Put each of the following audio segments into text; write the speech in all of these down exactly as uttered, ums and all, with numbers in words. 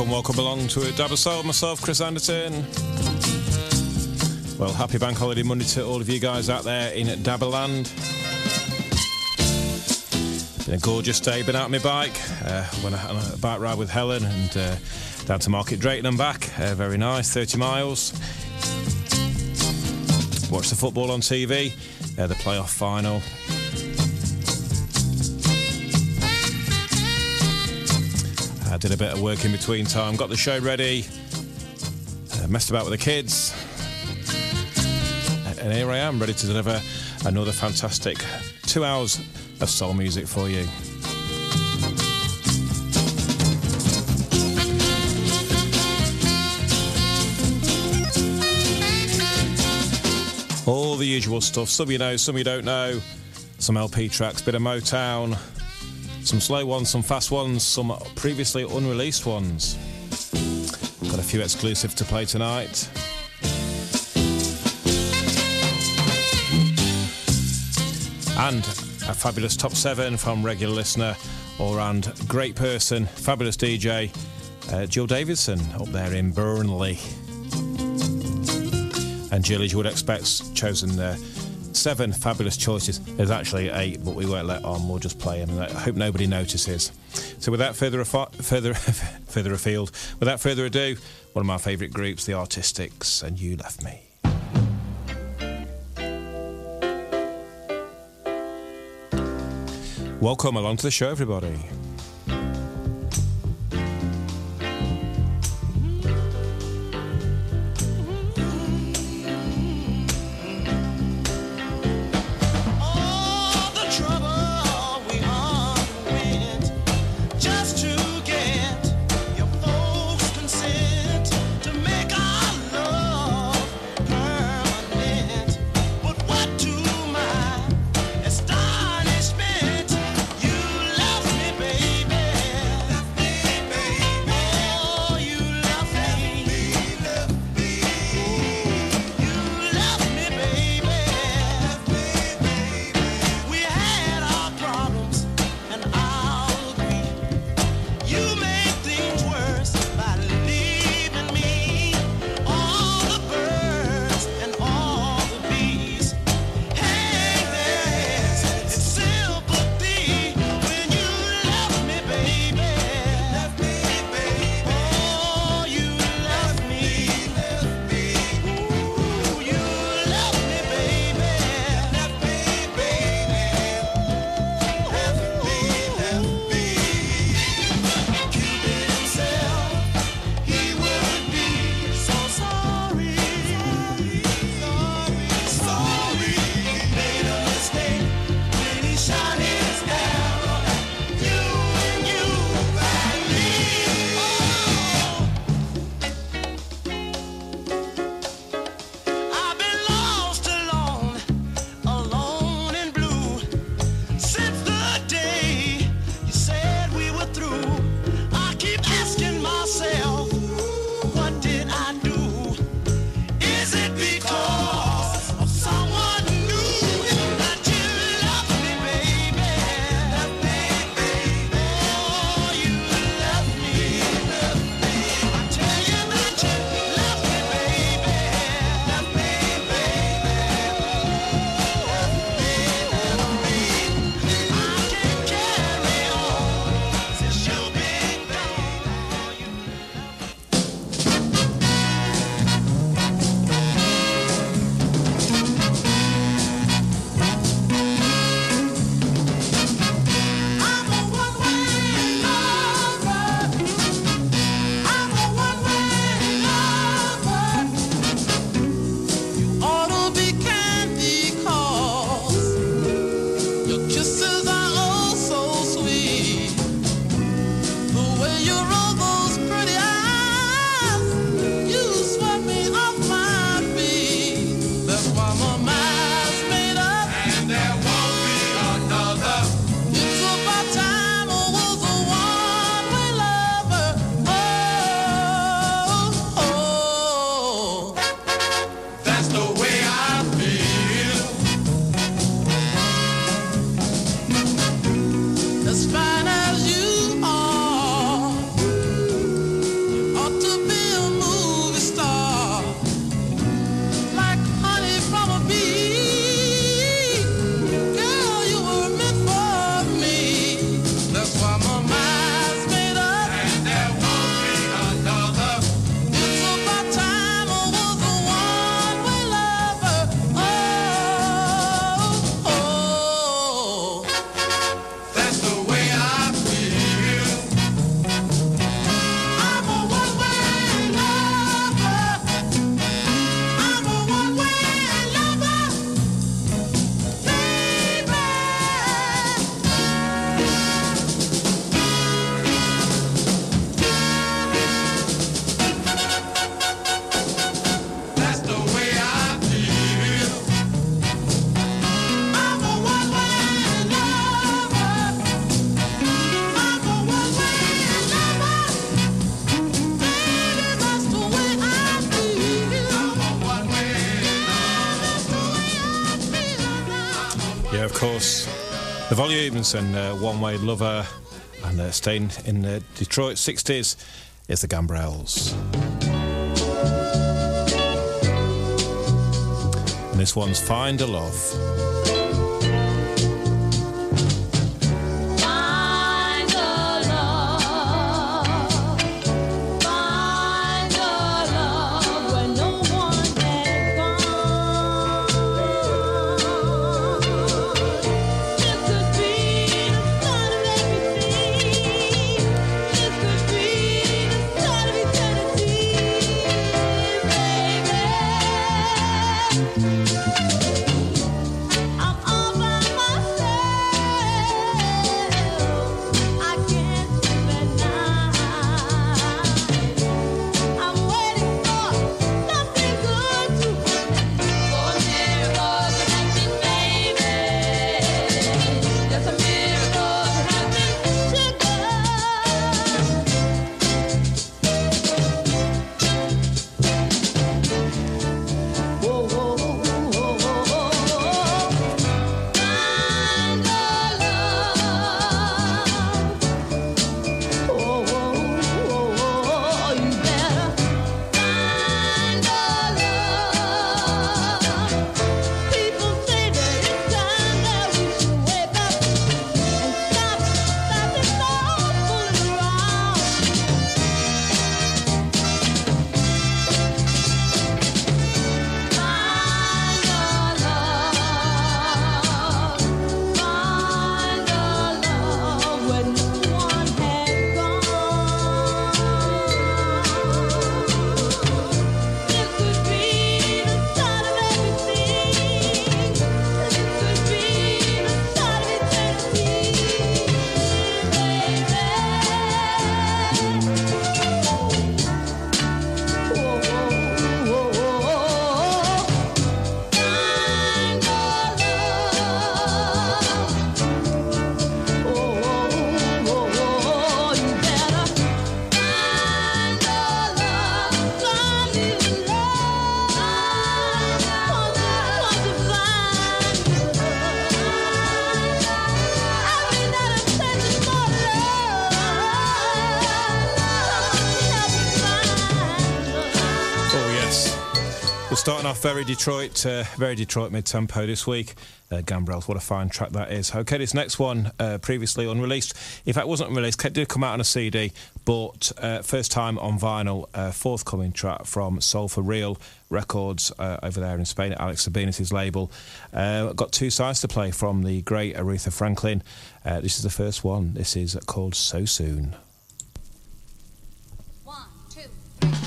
Welcome along to Dab of Soul, myself, Chris Anderton. Well, happy Bank Holiday Monday to all of you guys out there in Dabberland. Been a gorgeous day, been out on my bike, uh, went on a bike ride with Helen and uh, down to Market Drayton and back. Uh, very nice, thirty miles. Watched the football on T V, uh, the playoff final. Did a bit of work in between time, got the show ready, uh, messed about with the kids, and here I am, ready to deliver another fantastic two hours of soul music for you. All the usual stuff, some you know, some you don't know, some L P tracks, bit of Motown, some slow ones, some fast ones, some previously unreleased ones. Got a few exclusive to play tonight. And a fabulous top seven from regular listener, all-round great person, fabulous D J, uh, Jill Davidson, up there in Burnley. And Jill, as you would expect, chosen there. Seven fabulous choices. There's actually eight, but we won't let on. We'll just play them. I hope nobody notices. So, without further afo- further further afield, without further ado, one of my favourite groups, the Artistics, and You Left Me. Welcome along to the show, everybody. Baby. Yeah, of course. The Volumes and uh, One Way Lover, and uh, staying in the Detroit sixties is the Gambrells. And this one's Find a Love. Very Detroit, uh, very Detroit mid-tempo this week. Uh, Gambrells, what a fine track that is. OK, this next one, uh, previously unreleased. In fact, it wasn't released. It did come out on a C D, but uh, first time on vinyl, uh, forthcoming track from Soul for Real Records uh, over there in Spain at Alex Sabinas' label. Uh, got two sides to play from the great Aretha Franklin. Uh, this is the first one. This is called So Soon. Bye.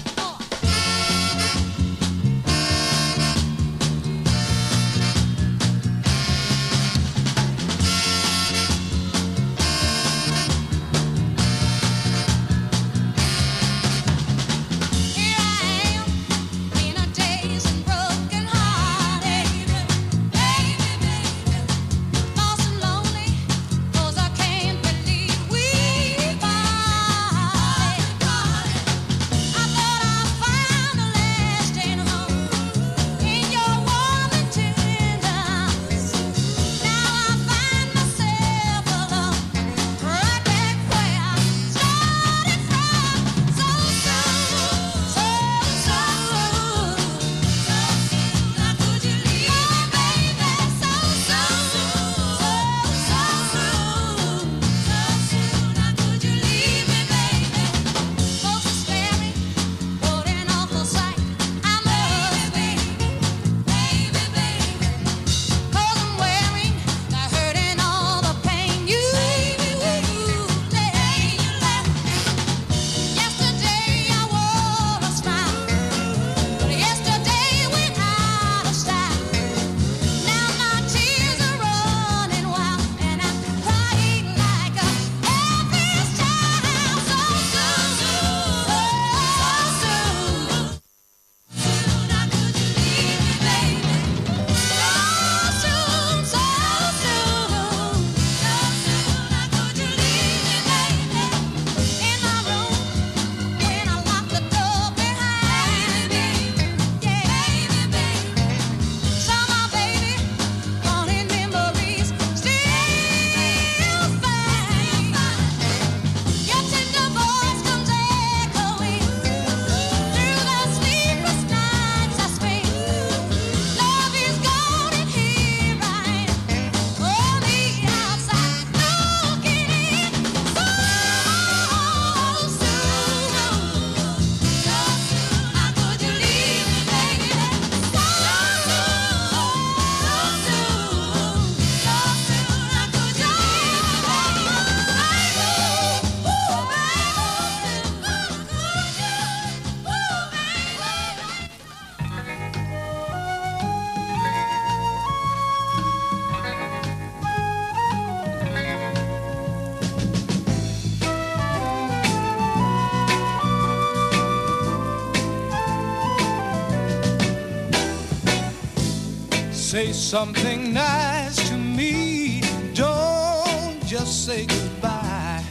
Say something nice to me. Don't just say goodbye.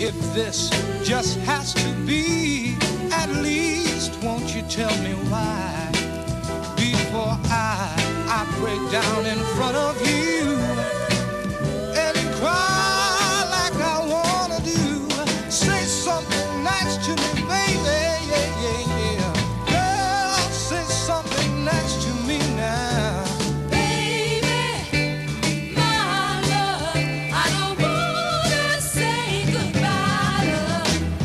If this just has to be, at least won't you tell me why? Before I, I break down in front of you and cry like I wanna do. Say something nice to me, baby. Yeah, yeah, yeah. Girl, say something nice to me now. Baby, my love, I don't wanna say goodbye,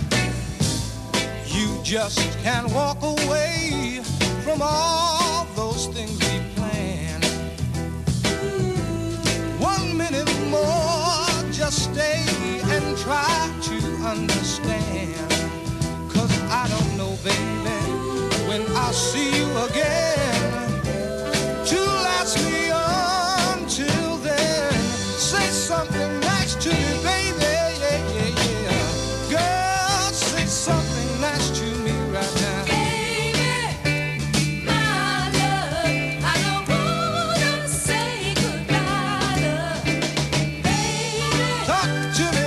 love. You just can't walk away from all those things we planned. One minute more, just stay and try to understand. Cause I don't know, baby, when I'll see you again. To last me until then. Say something nice to me, baby. Yeah, yeah, yeah. Girl, say something nice to me right now. Baby, my love, I don't wanna say goodbye, love. Baby, talk to me.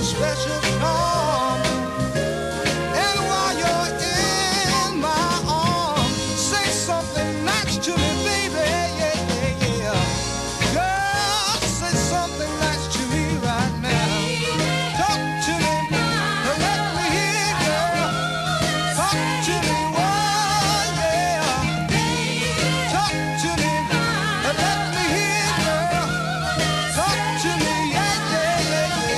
Special song. And while you're in my arms, say something nice to me, baby. Yeah, yeah, yeah. Girl, say something nice to me right now. Talk to me, let me hear, girl. Talk to me, oh yeah. Talk to me, let me hear, girl. Talk to me, yeah, yeah, yeah, yeah.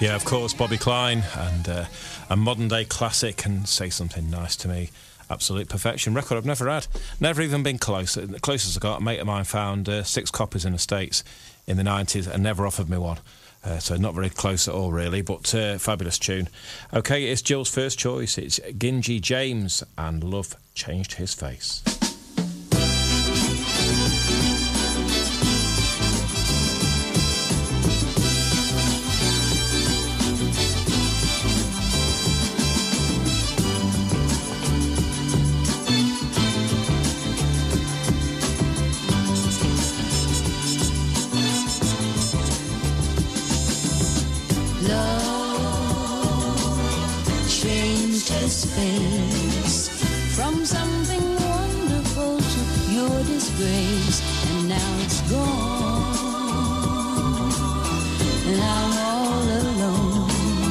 Yeah, of course, Bobby Klein, and uh, a modern-day classic, and Say Something Nice to Me. Absolute perfection. Record I've never had, never even been close. The closest I got, a mate of mine found uh, six copies in the States in the nineties and never offered me one. Uh, so not very close at all, really, but uh, fabulous tune. OK, it's Jill's first choice. It's Ginji James and Love Changed His Face. From something wonderful to pure disgrace, and now it's gone, and I'm all alone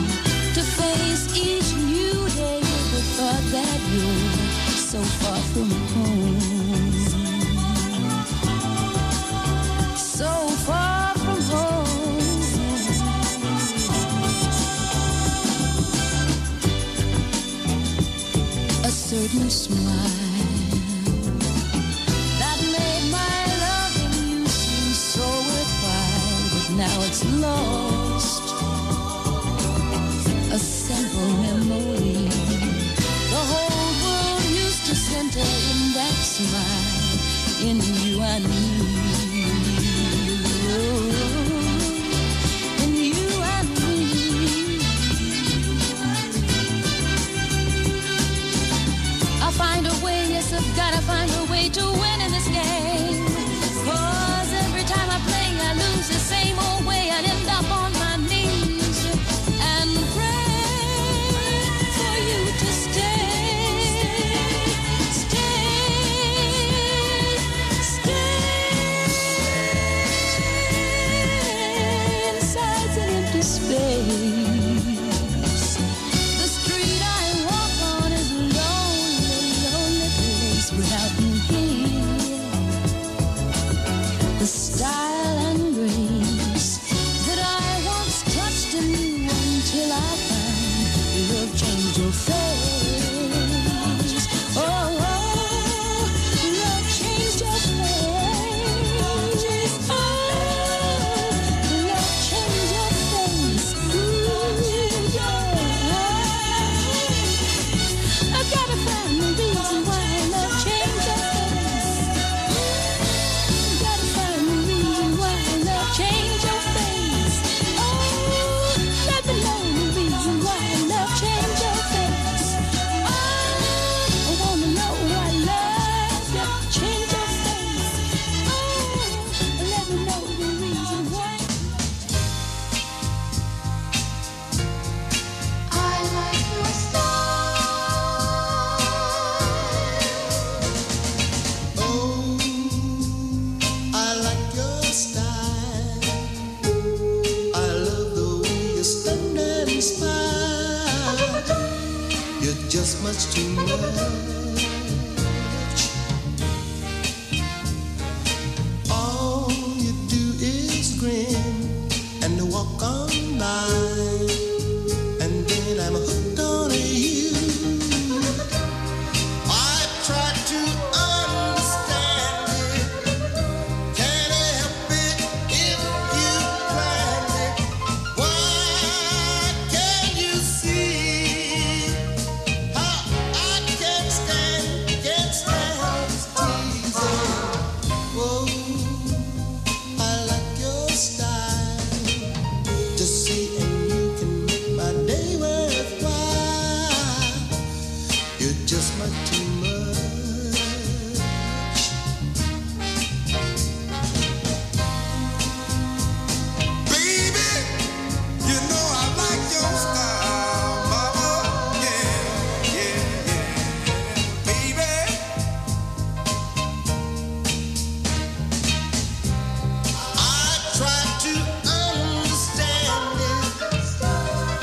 to face each new day with the thought that you're so far from home, so far. A certain smile that made my loving you seem so worthwhile, but now it's lost. A simple memory. The whole world used to center in that smile. In you I knew. Find a way, yes, I've got to find a way to win in this game. Cause every time I play, I lose the same old way. I end up on my knees and pray for you to stay, stay, stay inside an empty space. behold your face. Oh, oh, love changed your face. Oh, love changed your face. Ooh, yeah. I gotta find the reason why love changed your face. I gotta find the reason why love changed your face. Oh, let me know the reason why love changed your face. Oh, I wanna know why love changed your face. Oh, let me know the reason why. I like your style. Oh, I like your style. I love the way you stand and smile. You're just much too much. All you do is grin and walk on by, and then I'm hooked on you. I try to understand it. Can I help it if you plan it? Why can't you see how I can't stand, can't stand teasing? Whoa, I like your style. Just see and you can make my day worthwhile. You're just my too much. Baby, you know I like your style, mama. Yeah, yeah, yeah. Baby, I try to understand it.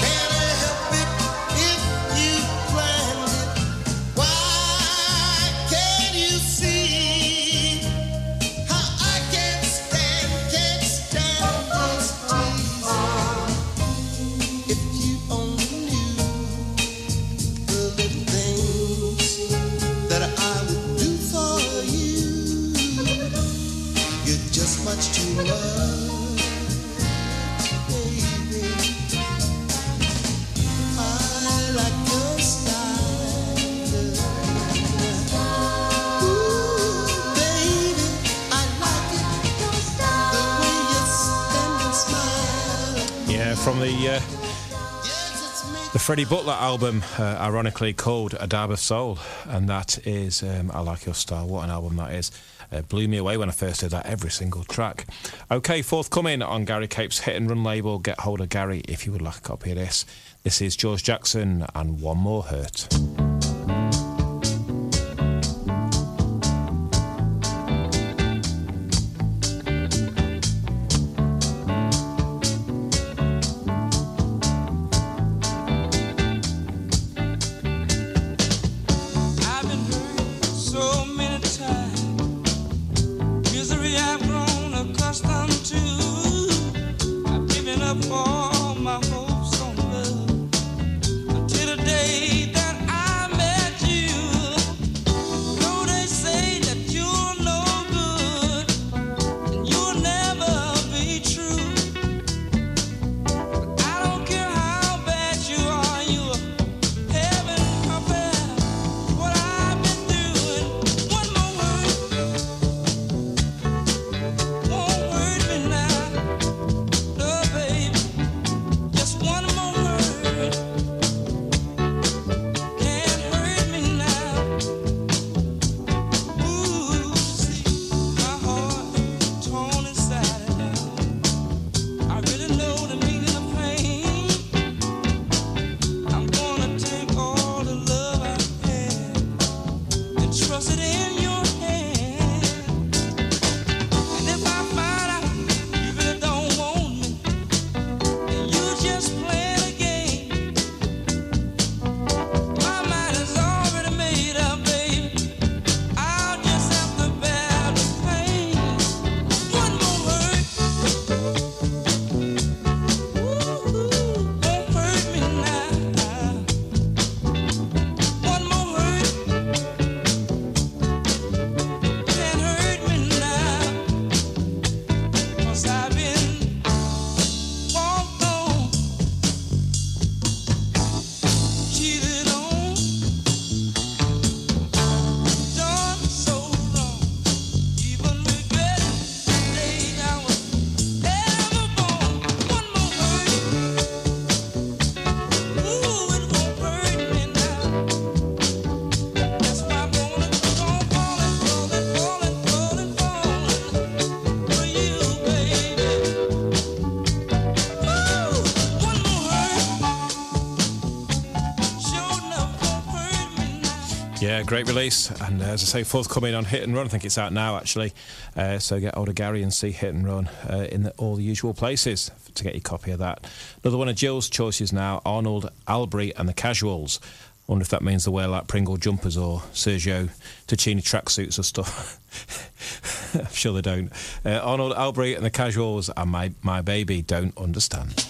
Can I help it if you planned it? Why can't you see how I can't stand, can't stand this teasing? If you only knew the little things that I would do for you. You're just much too much, baby. I like your style. Ooh, baby, I like it. The way you stand and smile. Yeah, from the uh, the Freddie Butler album, uh, ironically called A Dab of Soul, and that is um, I Like Your Style. What an album that is. Uh, blew me away when I first heard that, every single track. Okay, forthcoming on Gary Cape's Hit and Run label. Get hold of Gary if you would like a copy of this. This is George Jackson and One More Hurt. I've been hurt so many times. Misery I've grown accustomed to. I've given up all my hopes on love until the day that I met you. Yeah, great release. And uh, as I say, forthcoming on Hit and Run. I think it's out now, actually. Uh, so get older Gary and see Hit and Run uh, in the, all the usual places to get your copy of that. Another one of Jill's choices now, Arnold Albury and the Casuals. I wonder if that means they wear like Pringle jumpers or Sergio Ticini tracksuits or stuff. I'm sure they don't. Uh, Arnold Albury and the Casuals and my, my baby don't understand.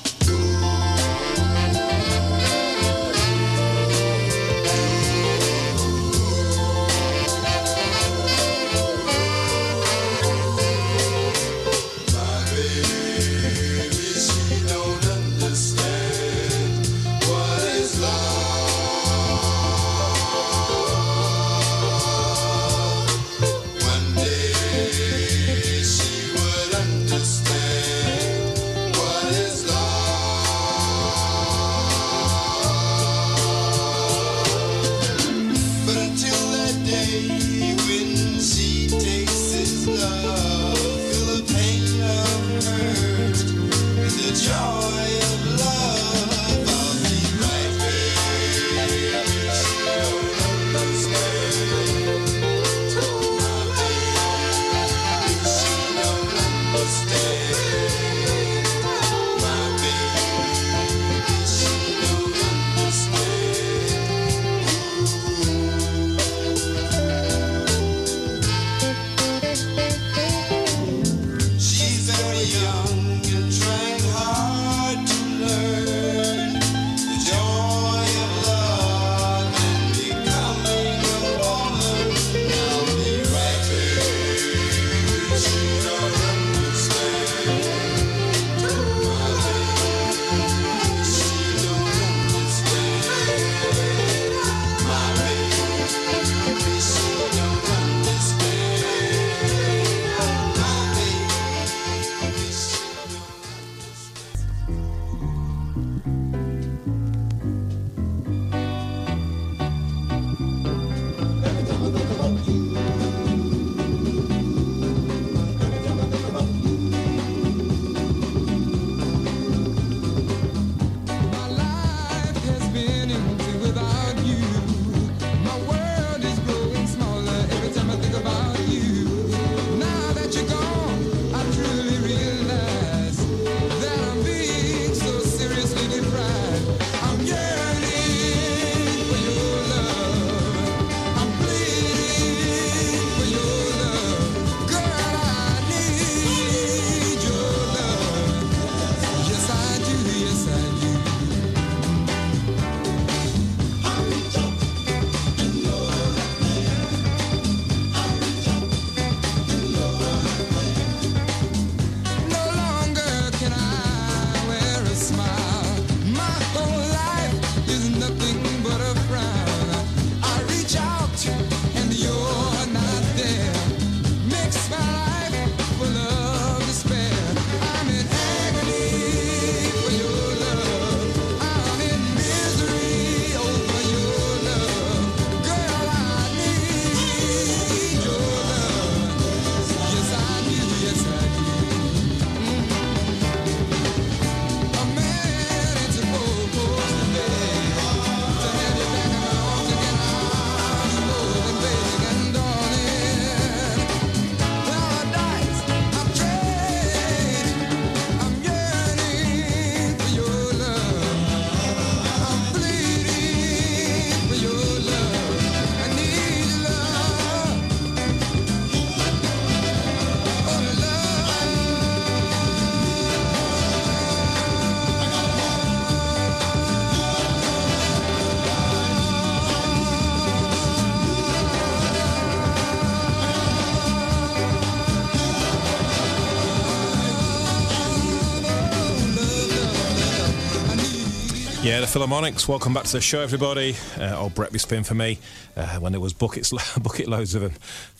Yeah, the Philharmonics. Welcome back to the show, everybody. Uh, old Brett be spin for me uh, when there was buckets, bucket loads of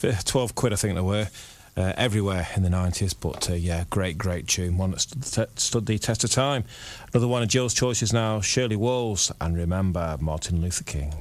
them. twelve quid, I think there were, uh, everywhere in the nineties. But uh, yeah, great, great tune. One that stood the, te- stood the test of time. Another one of Jill's choices now, Shirley Walls, and Remember Martin Luther King.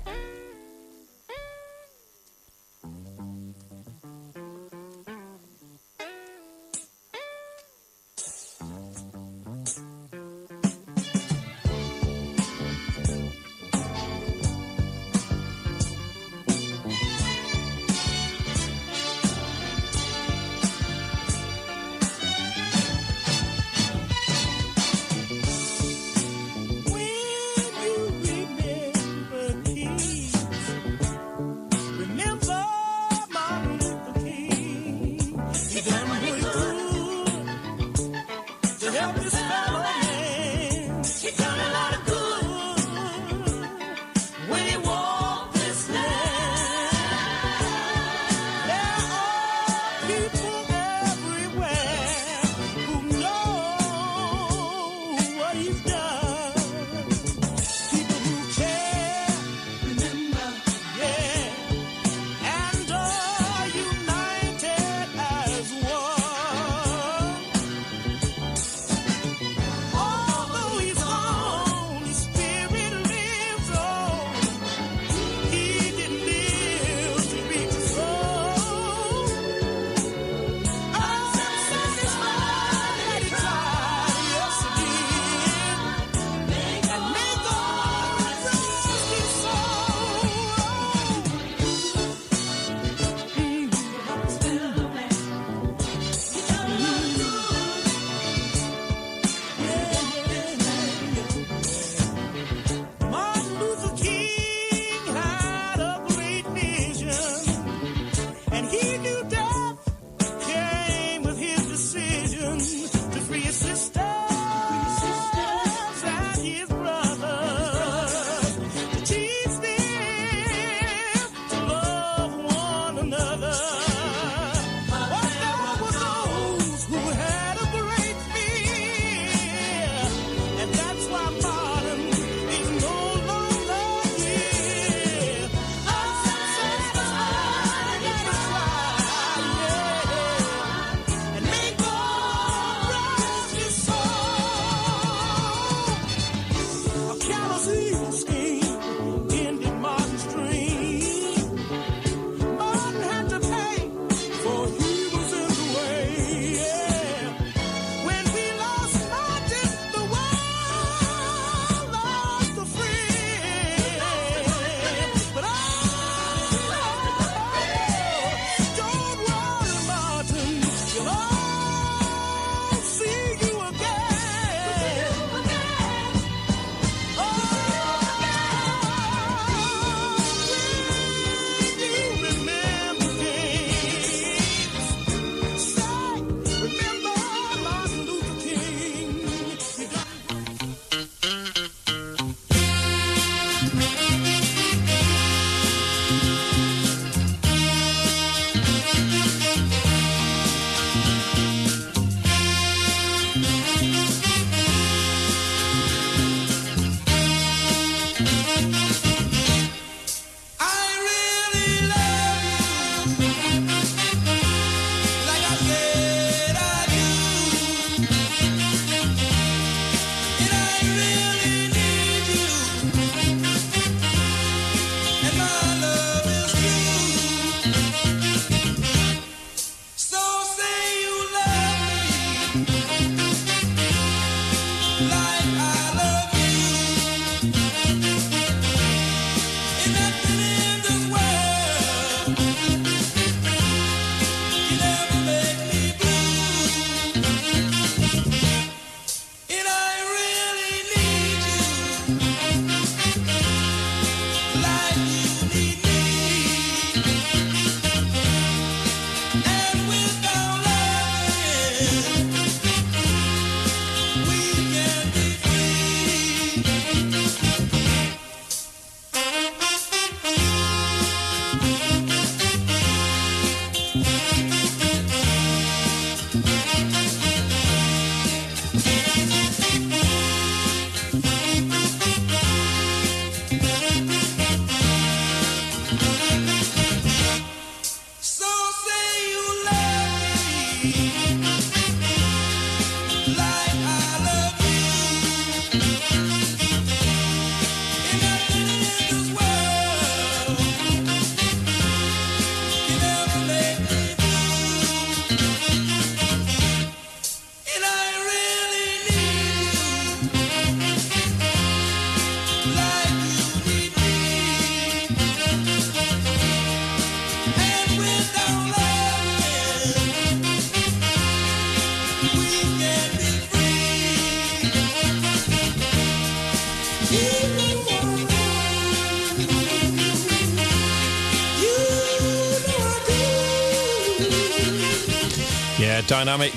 Yeah, Dynamic,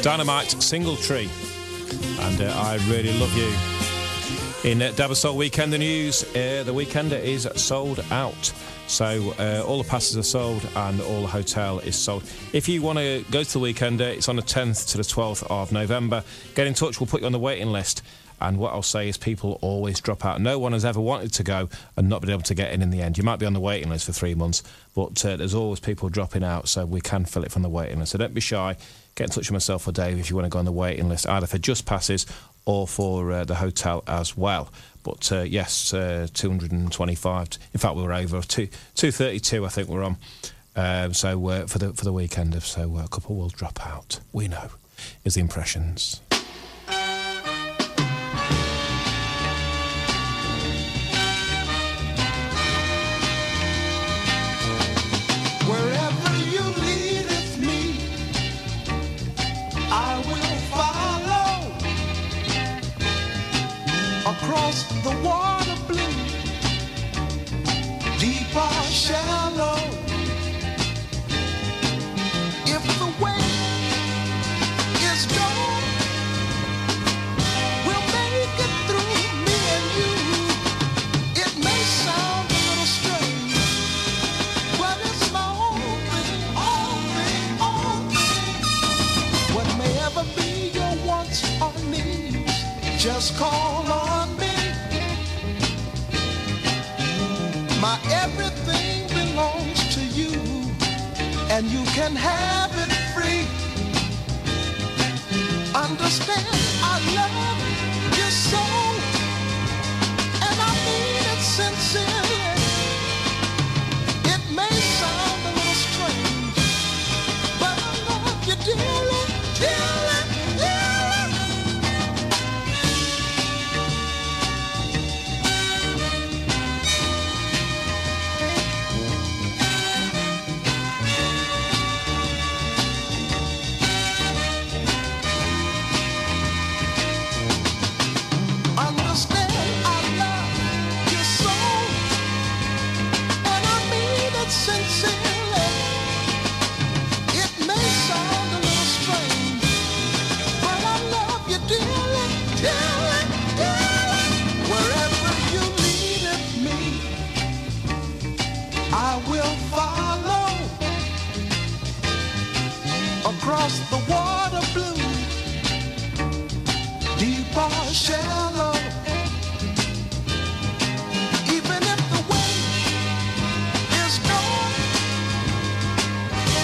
Dynamite, Singletree, and uh, I Really Love You. In uh, Dab of Soul Weekend, the news, uh, the Weekender is sold out. So uh, all the passes are sold and all the hotel is sold. If you want to go to the Weekender, it's on the tenth to the twelfth of November. Get in touch, we'll put you on the waiting list. And what I'll say is people always drop out. No one has ever wanted to go and not been able to get in in the end. You might be on the waiting list for three months, but uh, there's always people dropping out, so we can fill it from the waiting list. So don't be shy. Get in touch with myself or Dave if you want to go on the waiting list, either for just passes or for uh, the hotel as well. But, uh, yes, uh, two hundred twenty-five. In fact, we were over. Two, two thirty-two, I think, we're on. Um, so uh, for the for the Weekender, so uh, a couple will drop out. We know. Is the impressions. The water blue, deep or shallow. If the wave is gone, we'll make it through, me and you. It may sound a little strange, but it's my own thing, own thing, own thing. What may ever be your wants or needs, just call on me. My everything belongs to you, and you can have it free. Understand, I love you so, and I mean it sincerely. It may sound a little strange, but I love you dearly, dearly, dearly. The water blue, deep or shallow. Even if the wave is gone,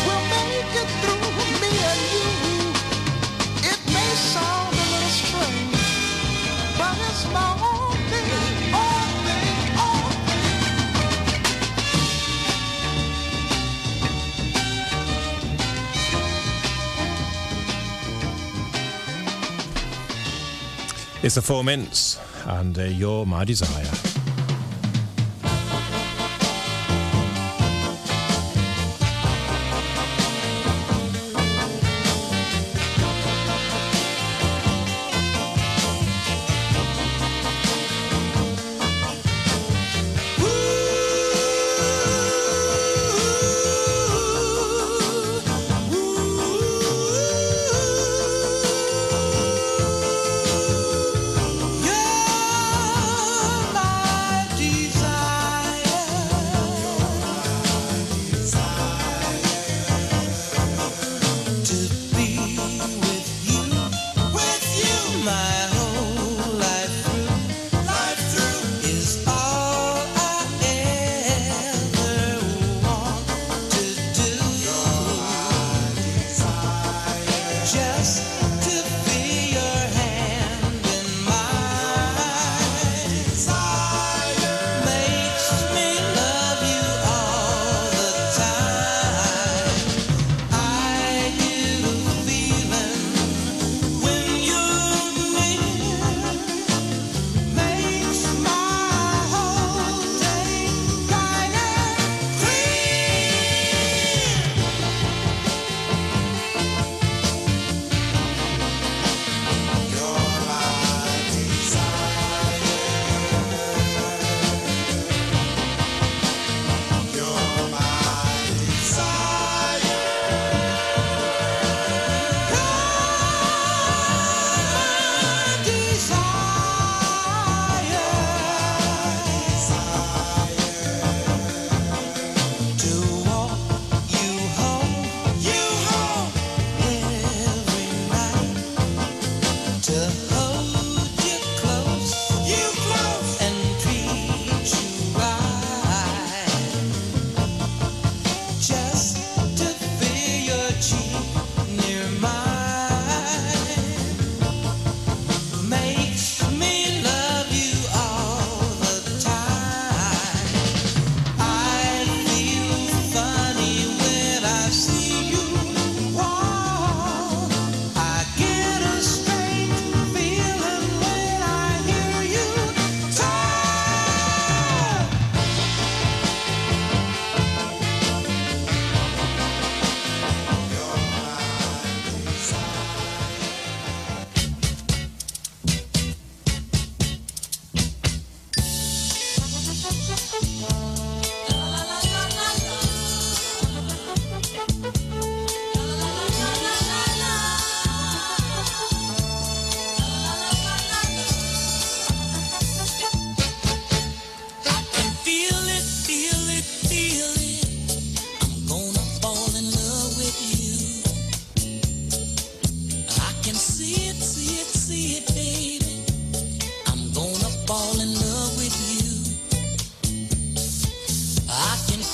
we'll make it through, me and you. It may sound a little strange, but it's my own thing, own thing, own thing. It's the Four Mints, and uh, You're My Desire.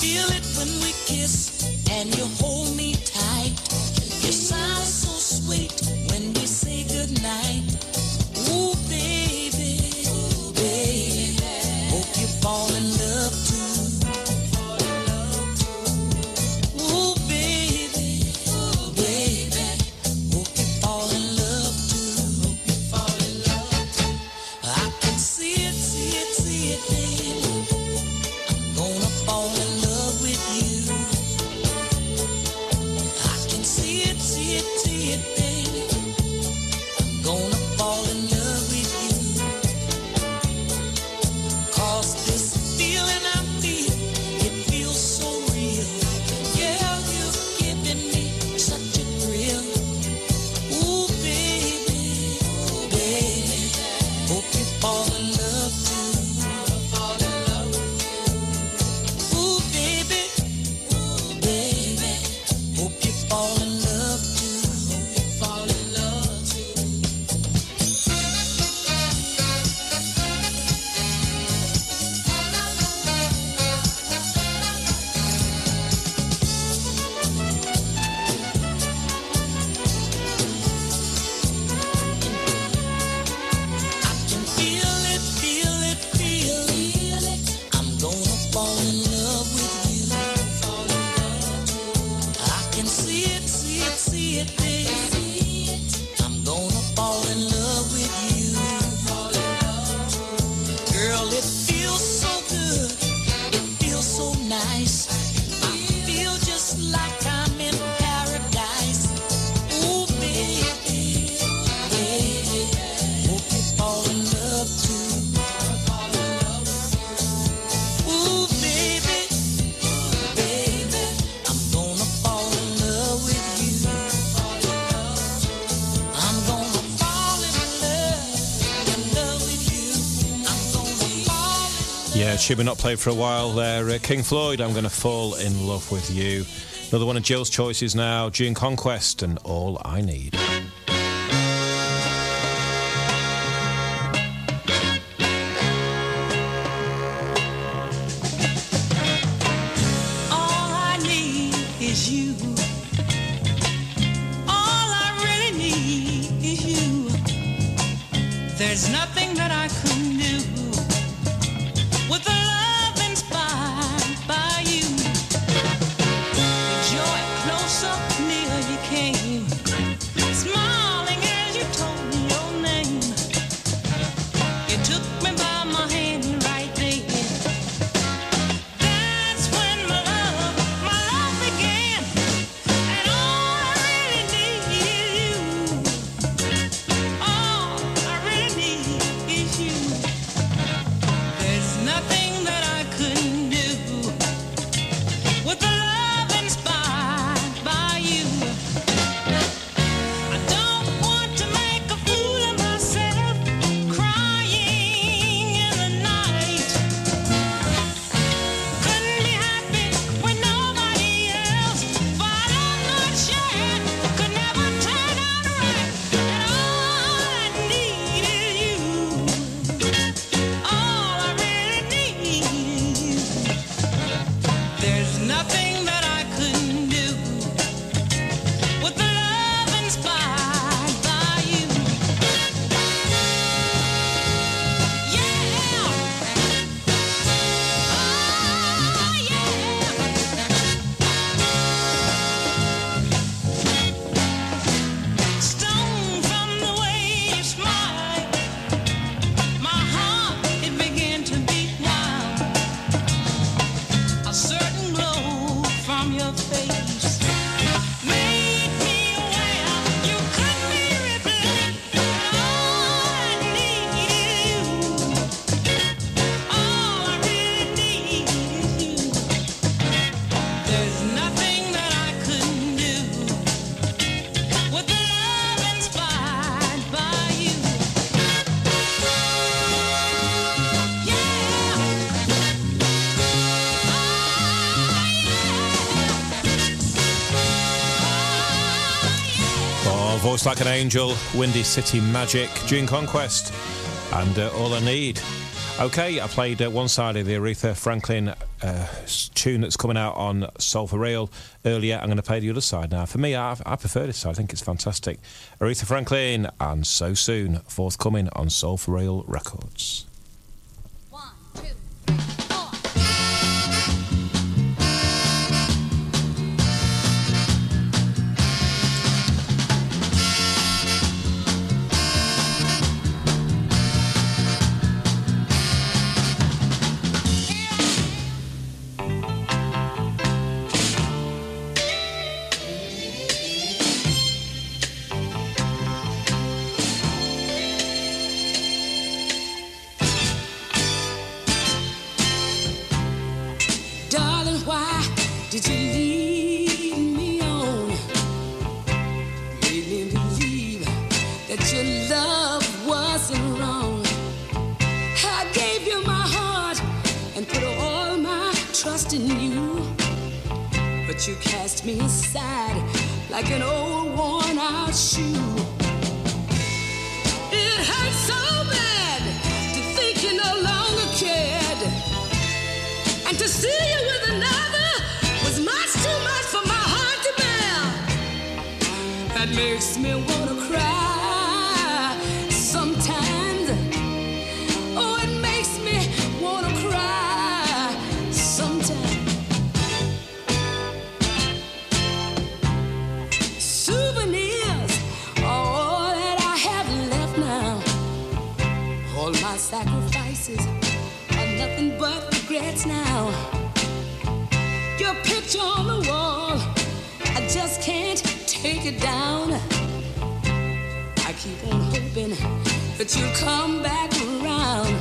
feel it when we kiss and you hold me tight. Your smile is so sweet when we say goodnight. Ooh, baby, ooh, baby, hope you fall in love too. Ooh, baby, ooh, baby, hope you fall in love too. Hope you fall in love too. I can see it, see it, see it, baby. I'm gonna fall in love with you. I can see it, see it, see it, baby. I'm gonna fall in love with you. Cause this feeling I feel, it feels so real. Yeah, you've given me such a thrill. Ooh, baby, ooh, baby, hope you fall in love too. Ooh, baby, ooh, baby, hope you fall in love too. Hope you fall in love too. I can feel it, feel it, feel it. I'm gonna fall in love with you. I can see it, see it, see it, baby. I'm gonna fall in love with you. Girl, it feels so good. It feels so nice. I feel just like I'm in paradise. Ooh, baby, baby, hope you fall in love too. Ooh, baby, ooh, baby, I'm gonna fall in love with you. I'm gonna fall in love, in love with you. I'm gonna fall in love. Yeah, Shiba not played for a while there. Uh, King Floyd, I'm going to fall in love with you. Another one of Jill's choices now, June Conquest and All I Need. All I need is you. All I really need is you. There's nothing that I couldn't do with the love inspired by you. The joy close up near you came, smiling as you told me your name. You took me by my hand right there. That's when my love, my love began. And all I really need is you. All I really need is you. There's nothing that I couldn't do with the love inspired by you. I don't want to make a fool of myself, crying in the night. Couldn't be happy with nobody else, but I'm not sure could never turn out right. And all I need is you. All I really need is you. There's nothing that I couldn't do with the love inspired by you. Yeah. Oh, yeah. Stone from the way you smiled, my heart, it began to beat wild. A certain glow from your face made me aware you could be replaced. All I need is you. All I really need is you. There's nothing that I couldn't do with the love inspired by you. Oh, Voice Like an Angel, Windy City Magic, June Conquest, and uh, All I Need. OK, I played uh, one side of the Aretha Franklin uh, tune that's coming out on Soul for Real earlier. I'm going to play the other side now. For me, I've, I prefer this side. I think it's fantastic. Aretha Franklin and So Soon, forthcoming on Soul for Real Records. You cast me aside like an old worn-out shoe. It hurts so bad to think you no longer cared, and to see you with another was much too much for my heart to bear. That makes me want to cry sometimes. Oh, it makes me want to cry sometimes. Sacrifices are nothing but regrets now. Your picture on the wall, I just can't take it down. I keep on hoping that you'll come back around.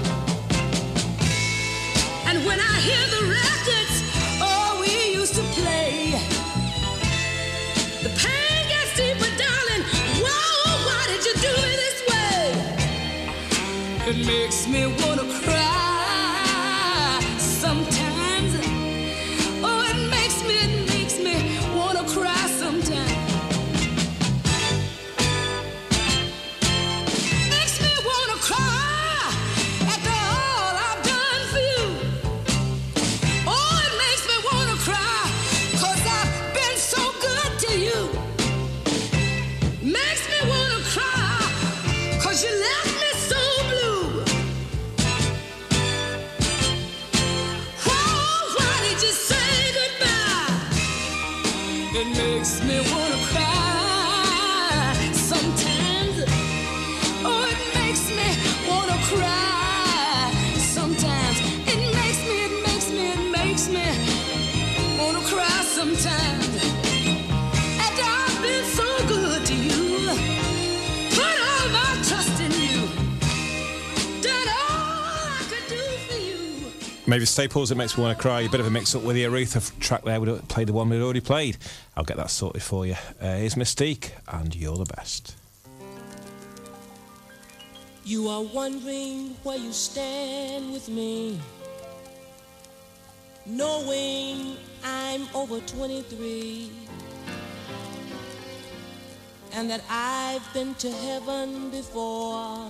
And when I hear the records, oh, we used to play, the pain gets deeper, darling. Whoa, why did you do me this? It makes me wanna cry sometimes. Oh, it makes me, it makes me wanna cry sometimes. It makes me wanna cry after all I've done for you. Oh, it makes me wanna cry, 'cause I've been so good to you. Makes me wanna cry, 'cause you left me so blue. It makes me wanna cry sometimes. Oh, it makes me wanna cry sometimes. It makes me, it makes me, it makes me wanna cry sometimes. After I've been so good to you, put all my trust in you, done all I could do for you. Maybe Staples, It Makes Me Wanna Cry. A bit of a mix up with the Aretha track there. We played the one we'd already played. I'll get that sorted for you. Uh, here's Mystique, and You're the Best. You are wondering where you stand with me, knowing I'm over twenty-three, and that I've been to heaven before.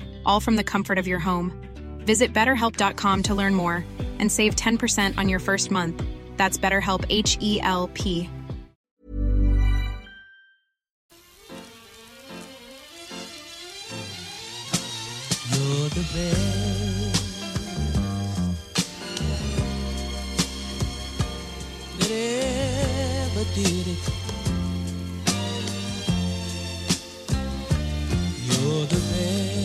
all from the comfort of your home. Visit better help dot com to learn more and save ten percent on your first month. That's BetterHelp, H E L P. The best. never did it. You're the man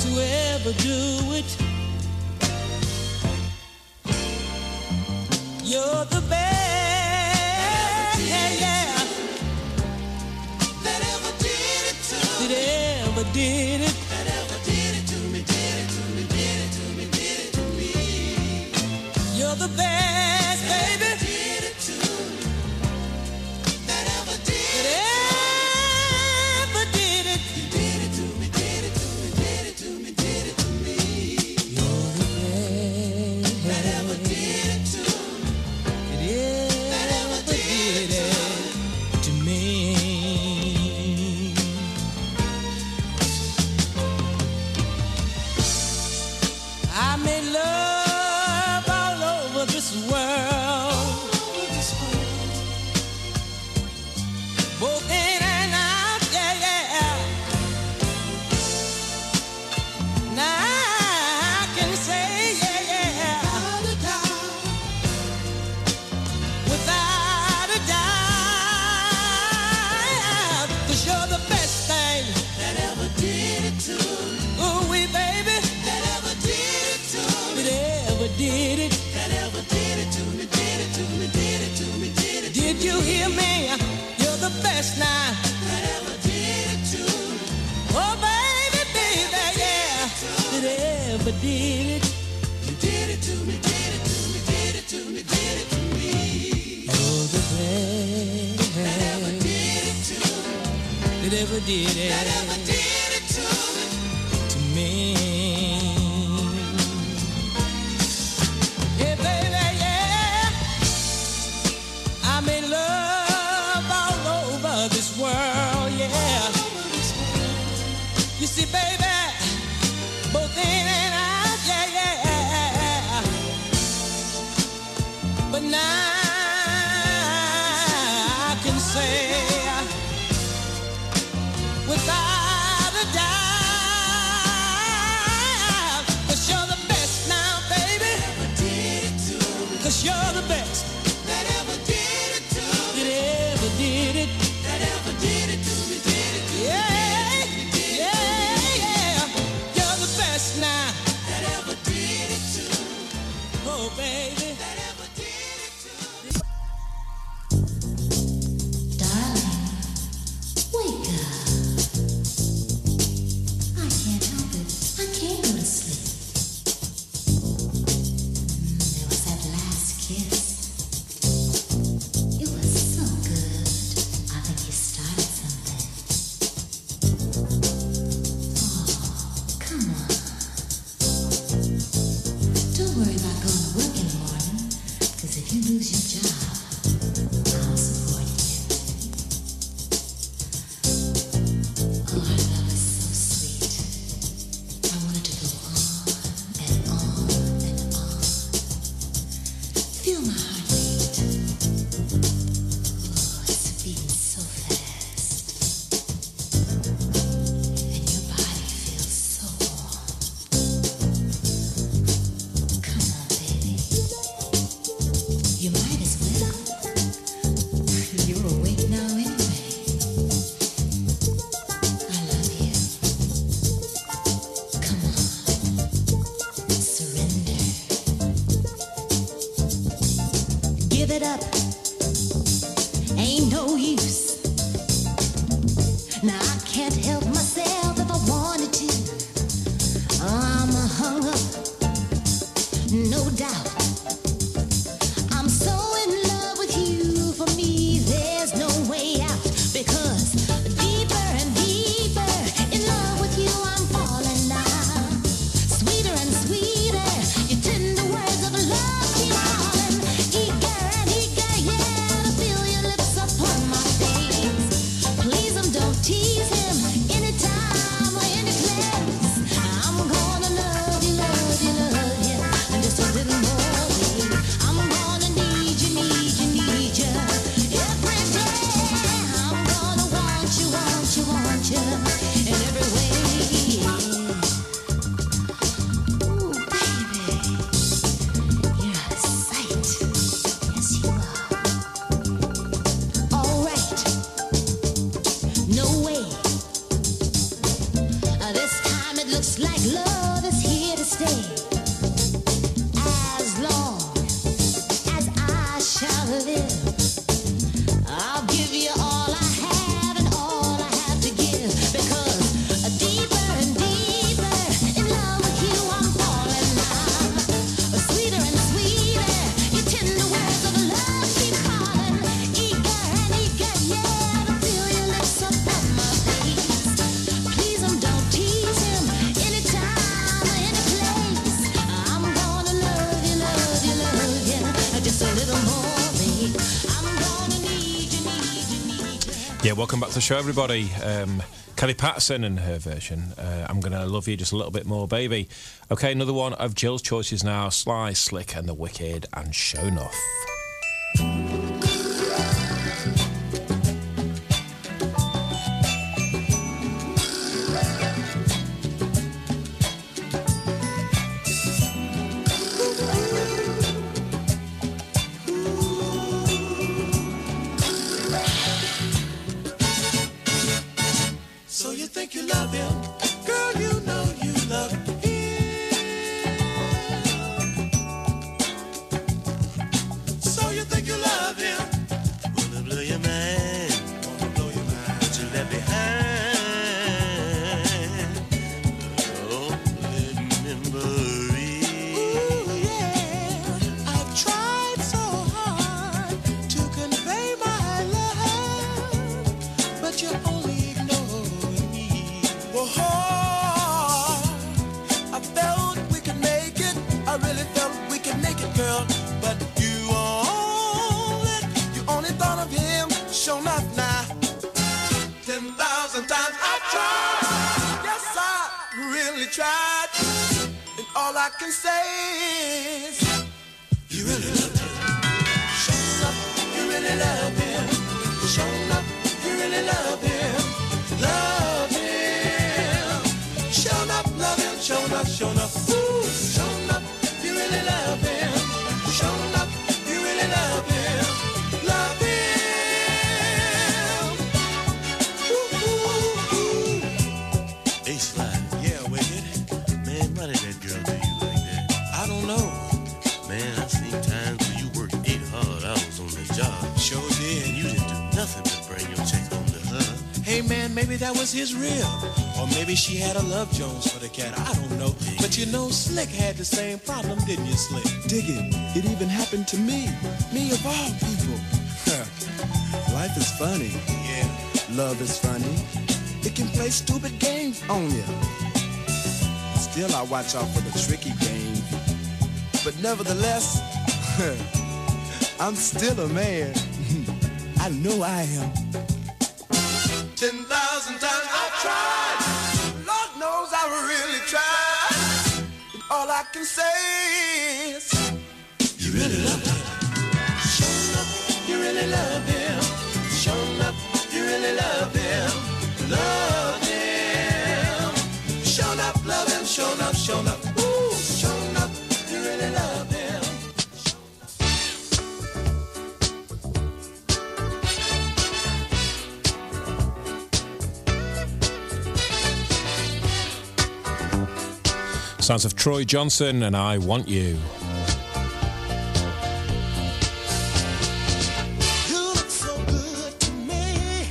to ever do it. You're the man. Did it. That ever did it to me, did it to me, did it to me, did it to me. You're the best, that baby. That ever did it to me. That ever did it. That ever did it. You did it to me, did it to me, did it to me, did it to me. You're the best. That ever did it to me. It is. That ever did it to me. looks like love is here to stay. As long as I shall live, I'll give you all I have and all I have to give. Because deeper and deeper in love with you I'm falling now. Sweeter and sweeter, your tender words of love keep calling. Eager and eager, yeah, to feel your lips above my face. Please um, don't tease him anytime or any place. I'm gonna love you, love you, love you, just a little more, babe. I'm gonna need you, need you, need you. Yeah, welcome back to the show, everybody. Um, Kelly Patterson and her version. Uh, I'm going to love you just a little bit more, baby. Okay, another one of Jill's choices now. Sly, Slick and the Wicked and Shonoff. So you think you love him? Girl, you know you love him. So you think you love him? Wanna blow your mind? Wanna blow your mind? But you left behind. Oh, memory. Ooh, yeah. I've tried so hard to convey my love, but you only ignored me. Oh, I felt we could make it. I really felt we could make it, girl. But you only, you only thought of him. Show not now. Ten thousand times I tried. Yes, I really tried. And all I can say is, you really love him. Show up, you really love him. Show up, you really love him. Love him. Show up, love him. Show up, show up. Ooh, show up, you really love him. Show up, you really love him. Love him. Ooh, ooh, ooh. Baseline, yeah, wicked. Man, why did that girl do you like that? I don't know. Man, I've seen times when you worked eight hard hours on the job. Sure did. And you didn't do nothing but bring your check home to her. Hey man, maybe that was his rib. Or maybe she had a love Jones for the cat, I don't know. But you know, Slick had the same problem, didn't you, Slick? Dig it, it even happened to me. Me of all people. Life is funny. Yeah. Love is funny. It can play stupid games on you. Still, I watch out for the tricky game. But nevertheless, I'm still a man. I know I am. Ten thousand times I tried. Lord knows I really tried. And all I can say is, you really love him. Show up, you really love him. Show up, you really love him. Love him. Show up, love him. Show up, show up. Ooh, show up, you really love him. Sounds of Troy Johnson and I Want You. You look so good to me.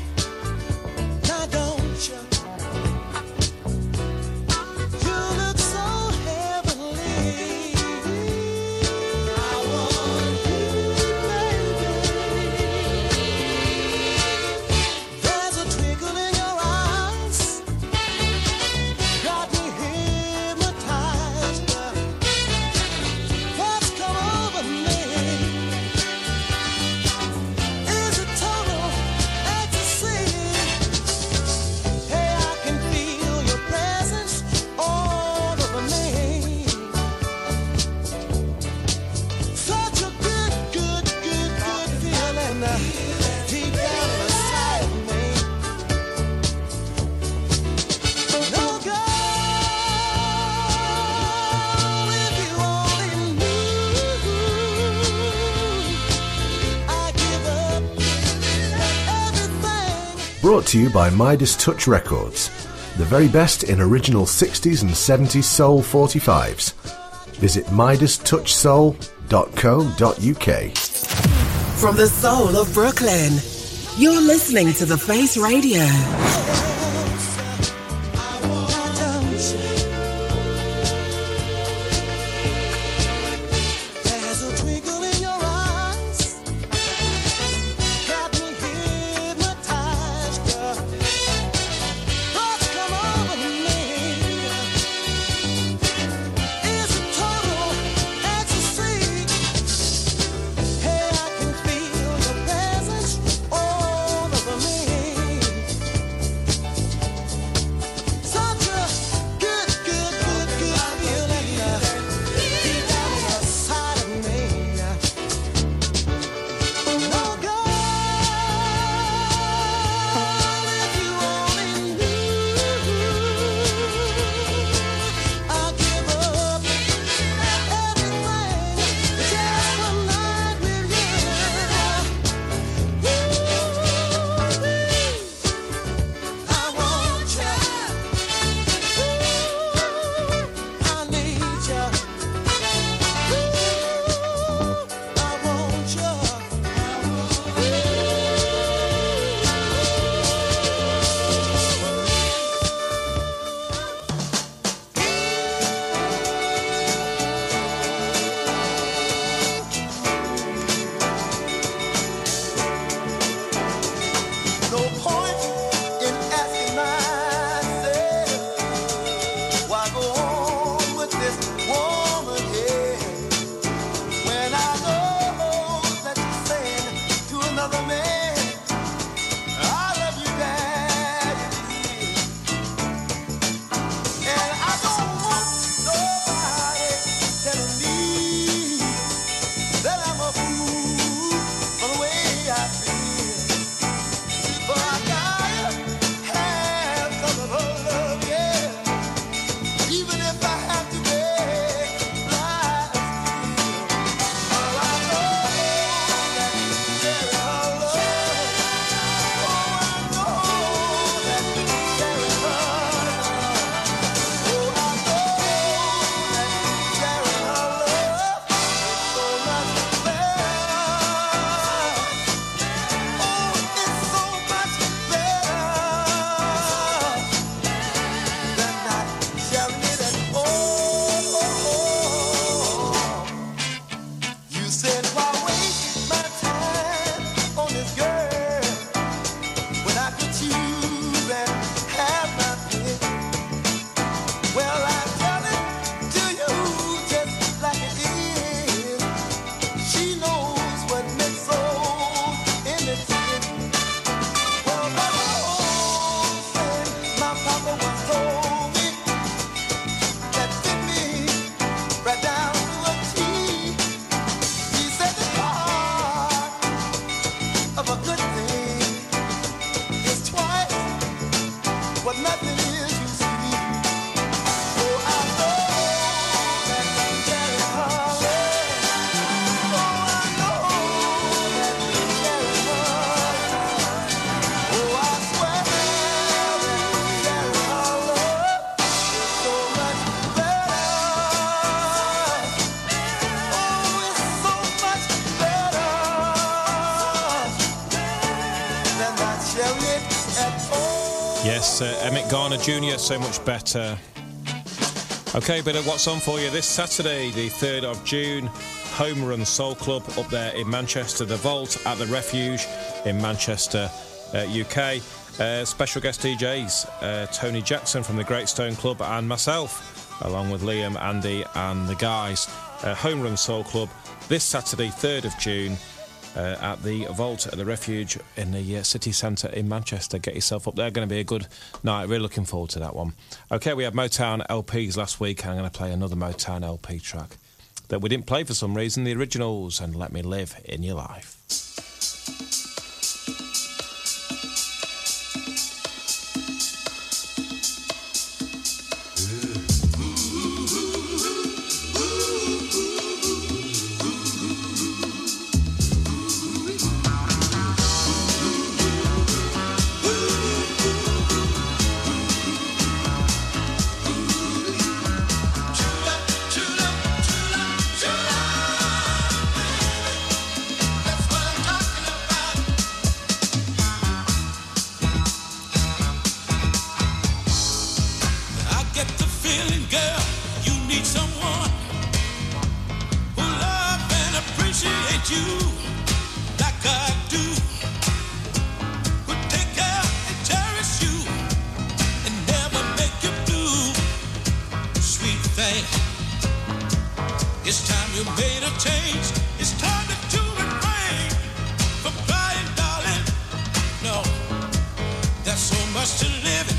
Now don't you? You look so heavenly. I want you, baby. There's a twinkle in your eyes, got me hypnotized. What's come over me is a total ecstasy. Hey, I can feel your presence all over me. Such a good, good, good, good feeling uh, deep down inside of me. Oh, girl, if you only knew, I give up everything. Brought to you by Midas Touch Records. the very best in original sixties and seventies soul forty-fives. Visit midas touch soul dot co dot uk. From the soul of Brooklyn, you're listening to The Face Radio. Uh, Emmett Garner Junior, so much better. Okay, bit of what's on for you this Saturday, the third of June, Home Run Soul Club up there in Manchester, the Vault at The Refuge in Manchester, uh, U K. Uh, special guest D Js, uh, Tony Jackson from the Great Stone Club and myself, along with Liam, Andy and the guys. Uh, Home Run Soul Club this Saturday, third of June. Uh, at the Vault at The Refuge in the uh, city centre in Manchester. Get yourself up there. Going to be a good night. Really looking forward to that one. OK, we had Motown L Ps last week. I'm going to play another Motown L P track that we didn't play for some reason, the originals, and Let Me Live in Your Life. Girl, you need someone who love and appreciate you like I do. Who take care and cherish you and never make you blue. Sweet thing, it's time you made a change. It's time to do it right. From crying, darling, no, there's so much to live in.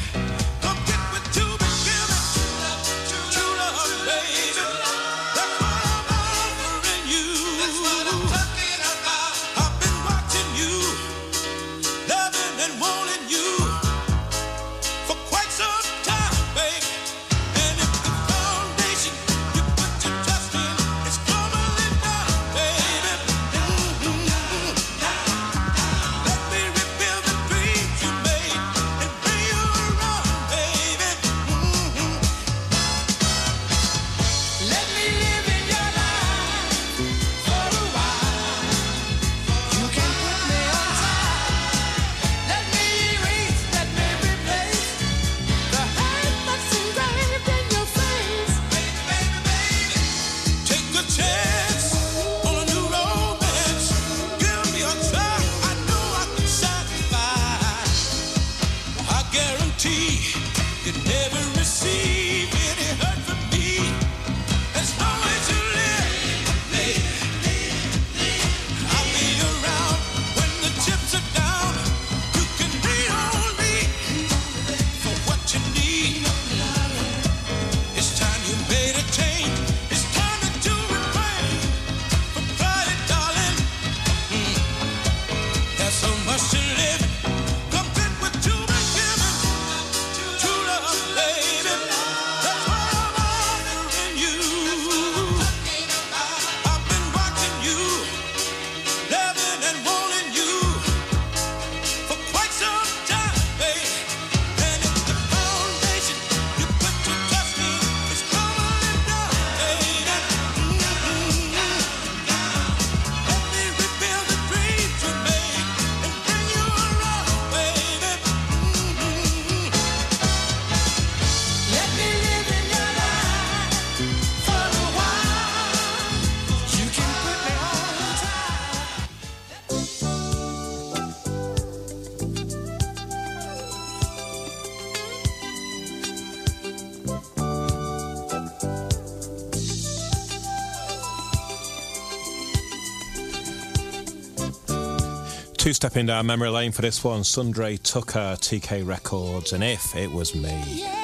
Two-step in down memory lane for this one, Sundray Tucker, T K Records, and If It Was Me. Yeah.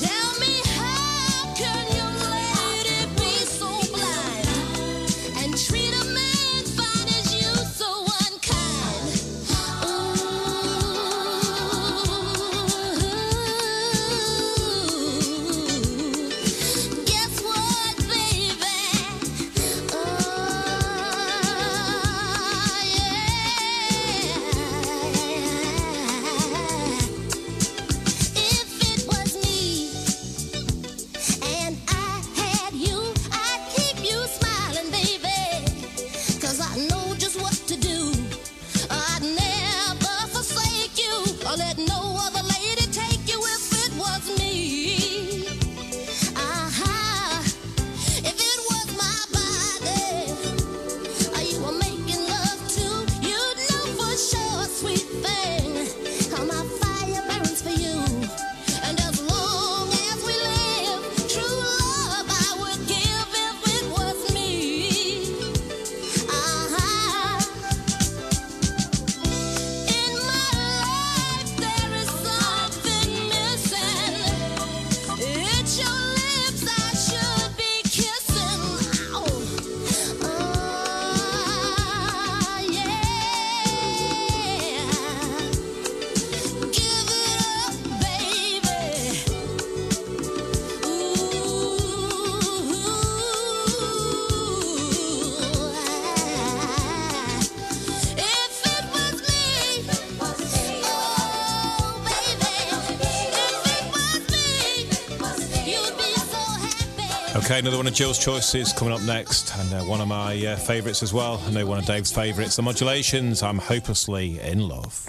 Tell me how can you live? Okay, another one of Jill's choices coming up next, and uh, one of my uh, favourites as well. I know one of Dave's favourites, The Modulations, I'm Hopelessly in Love.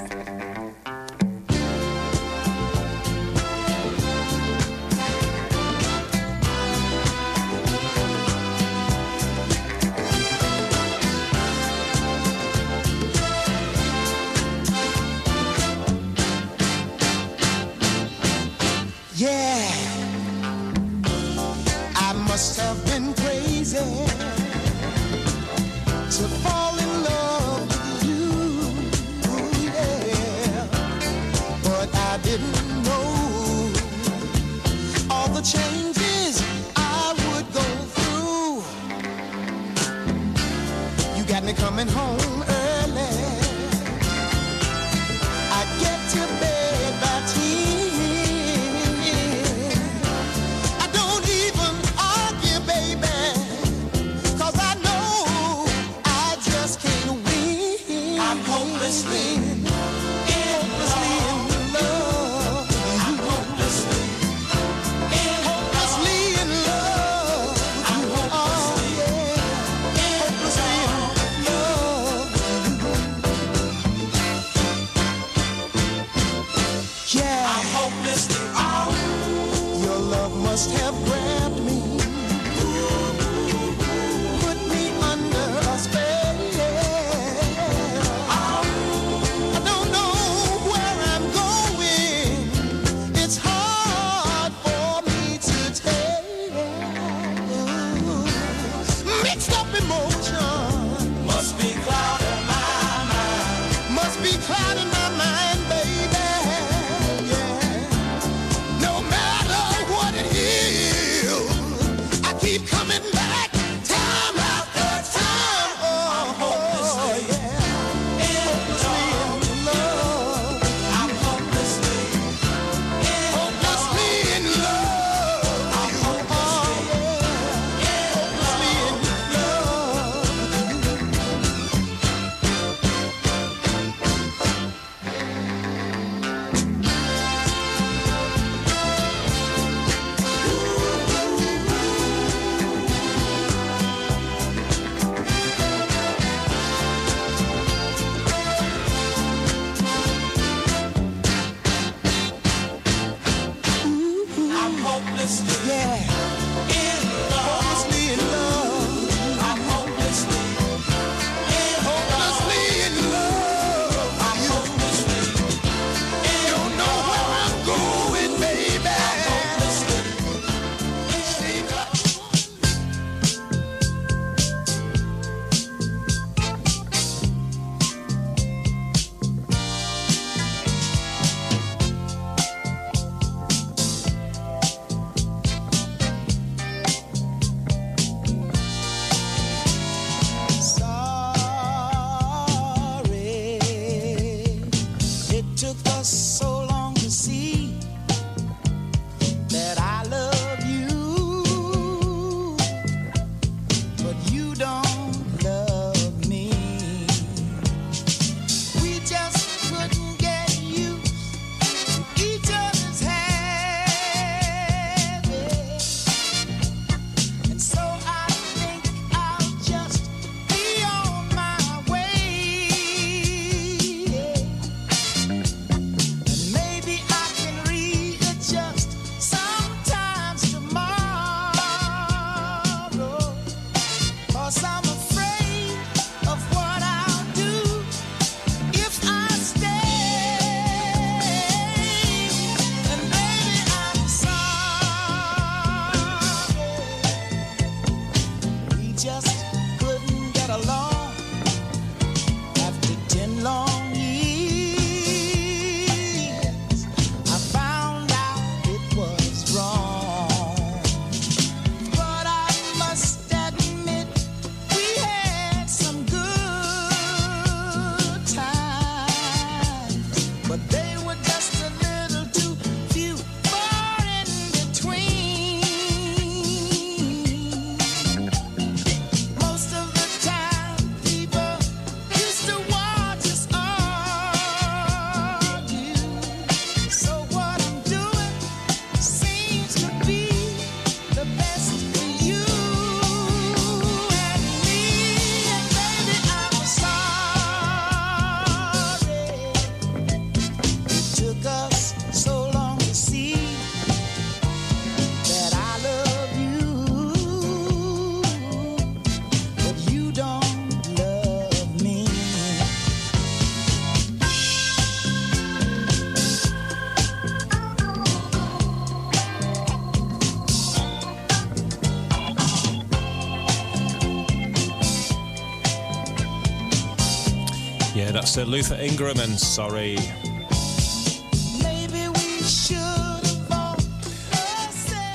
That's uh, Luther Ingram and Sorry.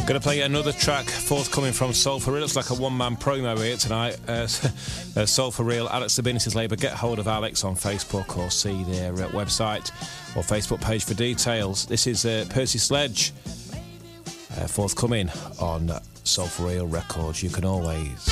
Going to play another track forthcoming from Soul for Real. It's like a one-man promo here tonight. Uh, Soul for Real, Alex Sabinas' label. Get hold of Alex on Facebook or see their uh, website or Facebook page for details. This is uh, Percy Sledge, uh, forthcoming on Soul for Real Records. You can always...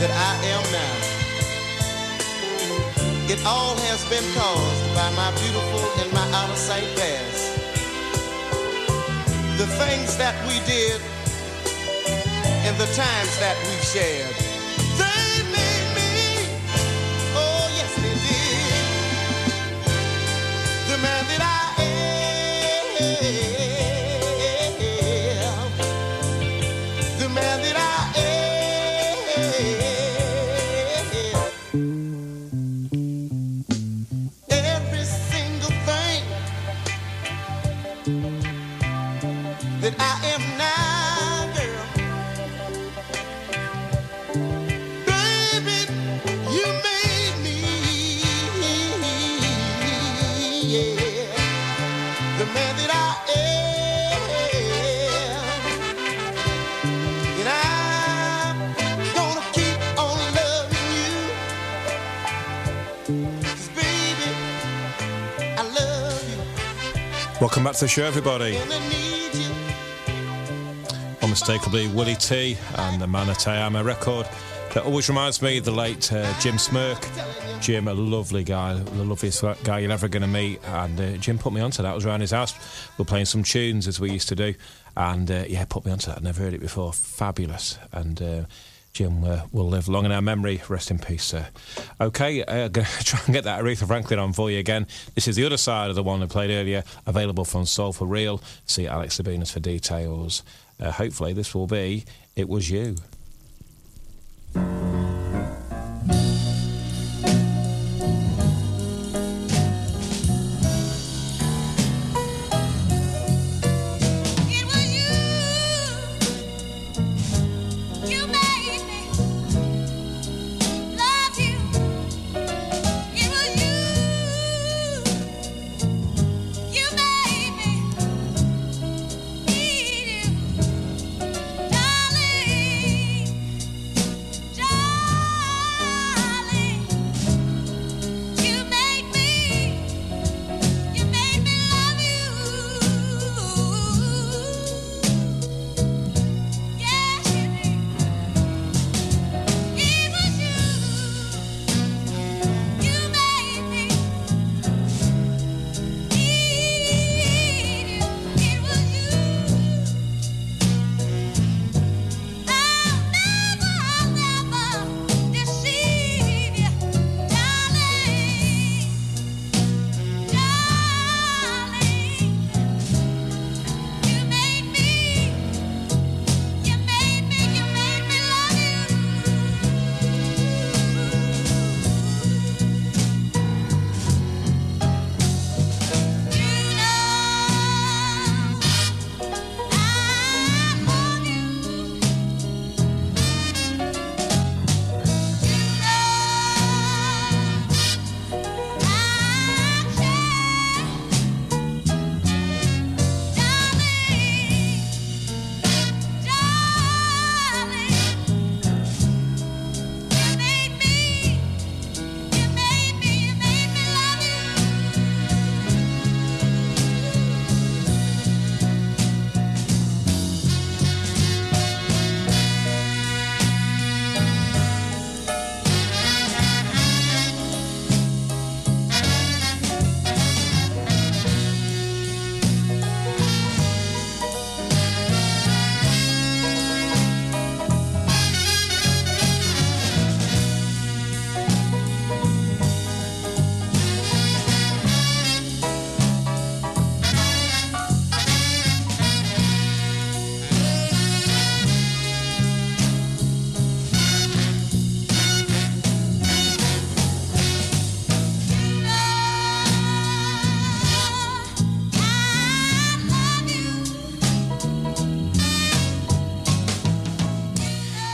that I am now. It all has been caused by my beautiful and my out of sight past. The things that we did and the times that we've shared. They made me, oh yes they did, the man that I am, the man that I Welcome back to the show, everybody. Unmistakably, Willie T and the Man of Tayama record. That always reminds me of the late uh, Jim Smirk. Jim, a lovely guy, the loveliest guy you're ever going to meet. And uh, Jim put me onto that. I was around his house. We were playing some tunes, as we used to do. And, uh, yeah, put me onto that. I'd never heard it before. Fabulous. And... Uh, Jim uh, will live long in our memory. Rest in peace, sir. OK, I'm uh, going to try and get that Aretha Franklin on for you again. This is the other side of the one I played earlier, available from Soul for Real. See Alex Sabinas for details. Uh, hopefully this will be It Was You.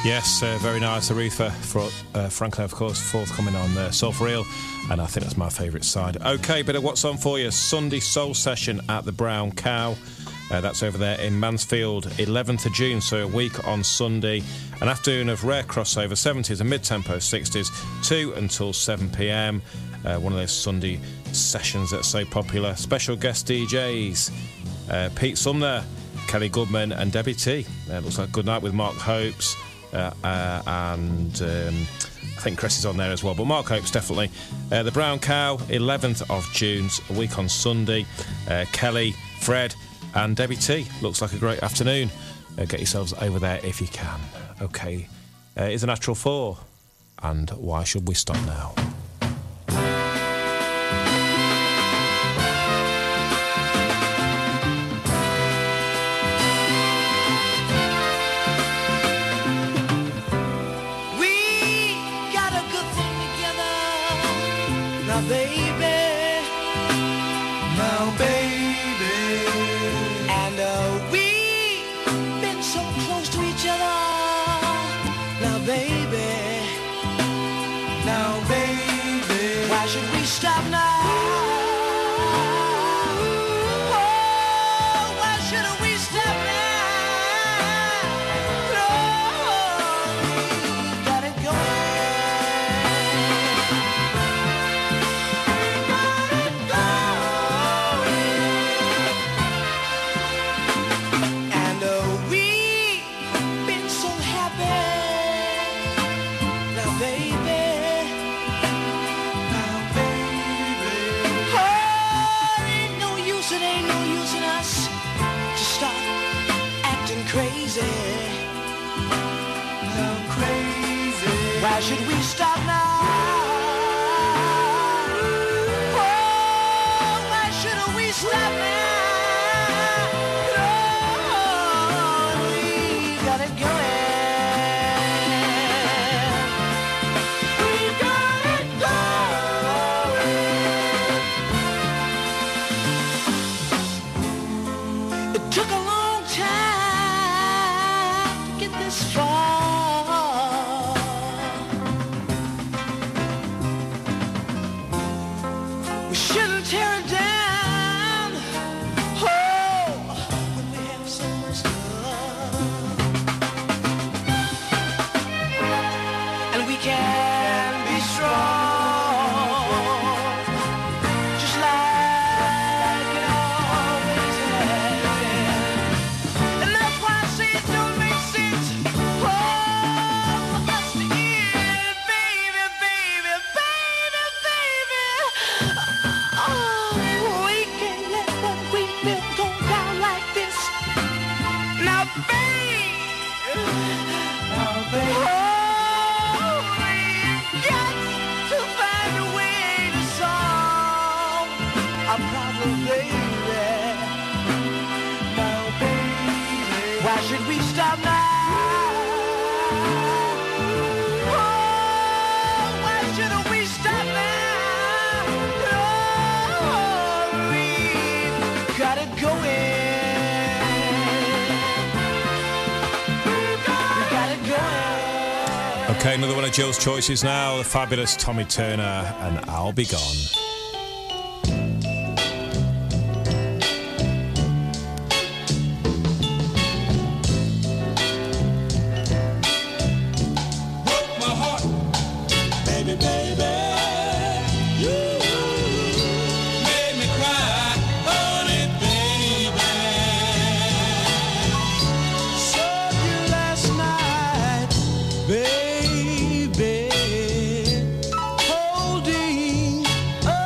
Yes, uh, very nice, Aretha for, uh, Franklin, of course, forthcoming on uh, Soul for Real, and I think that's my favourite side. OK, bit of what's on for you, Sunday Soul Session at the Brown Cow. Uh, that's over there in Mansfield, eleventh of June, so a week on Sunday. An afternoon of rare crossover, seventies and mid-tempo sixties, two until seven p m. Uh, one of those Sunday sessions that's so popular. Special guest D Js, uh, Pete Sumner, Kelly Goodman and Debbie T. Uh, looks like Good Night with Mark Hopes. uh, uh, and um, I think Chris is on there as well, but Mark Hopes definitely. Uh, the Brown Cow, eleventh of June, a week on Sunday. Uh, Kelly, Fred and Debbie T. Looks like a great afternoon. Uh, get yourselves over there if you can. OK, uh, it's a natural four. And why should we stop now? Okay, another one of Jill's choices now, the fabulous Tommy Turner and I'll Be Gone. Oh!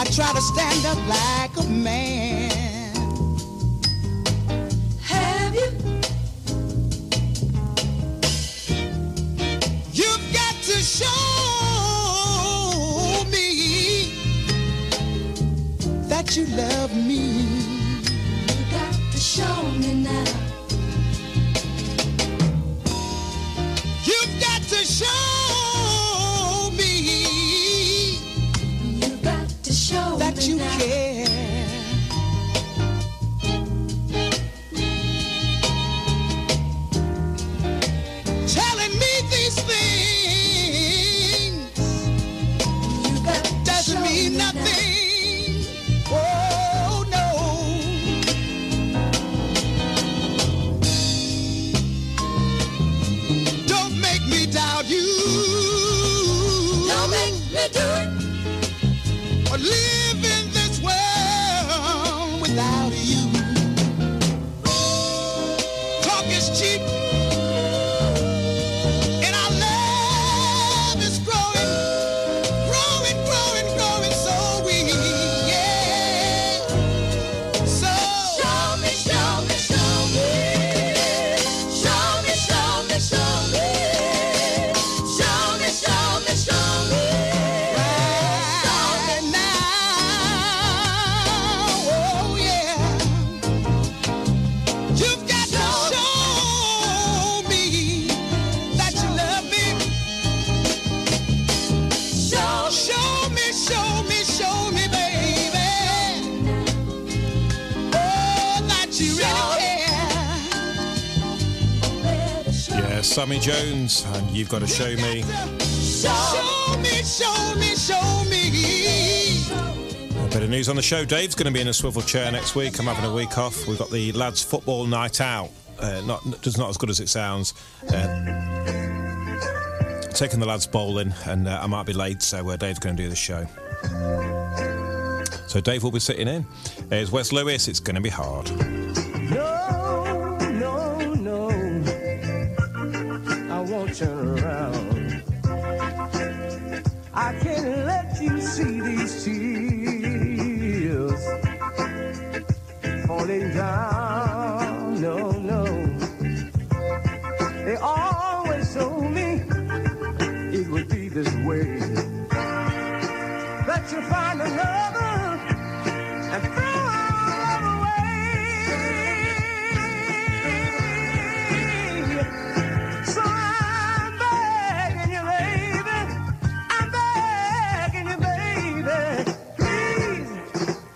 I try to stand up like a man. Have you? You've got to show me that you love me. You got to show me now. You've got to show me. You got to show that me you now. Care. Telling me these things, you got to doesn't show mean me nothing. Now. Oh no. Don't make me doubt you. Don't make me do it. Or live in this world without you. Talk is cheap. And our love is growing. Growing, growing, growing so weak. Yeah. So show me, show me, show me. Show me, show me, show me. Show me, show me, show me. Right now. Oh yeah. You've got to show me that you love me. Show, show me, show me, show me, baby. Oh, that you really Yeah, Sammy Jones, and You've Got to Show Me. care. Show me, show me, show me. A bit of news on the show. Dave's going to be in a swivel chair next week. I'm having a week off. We've got the lads' football night out. Uh, not just not as good as it sounds. Uh, taking the lads bowling, and uh, I might be late, so uh, Dave's going to do the show. So Dave will be sitting in. It's Wes Lewis. It's going to be hard. No, no, no. I won't turn around. I can't let you see these tears falling down. No, no. They always told me it would be this way. That you find another and throw our love away. So I'm begging you, baby. I'm begging you, baby. Please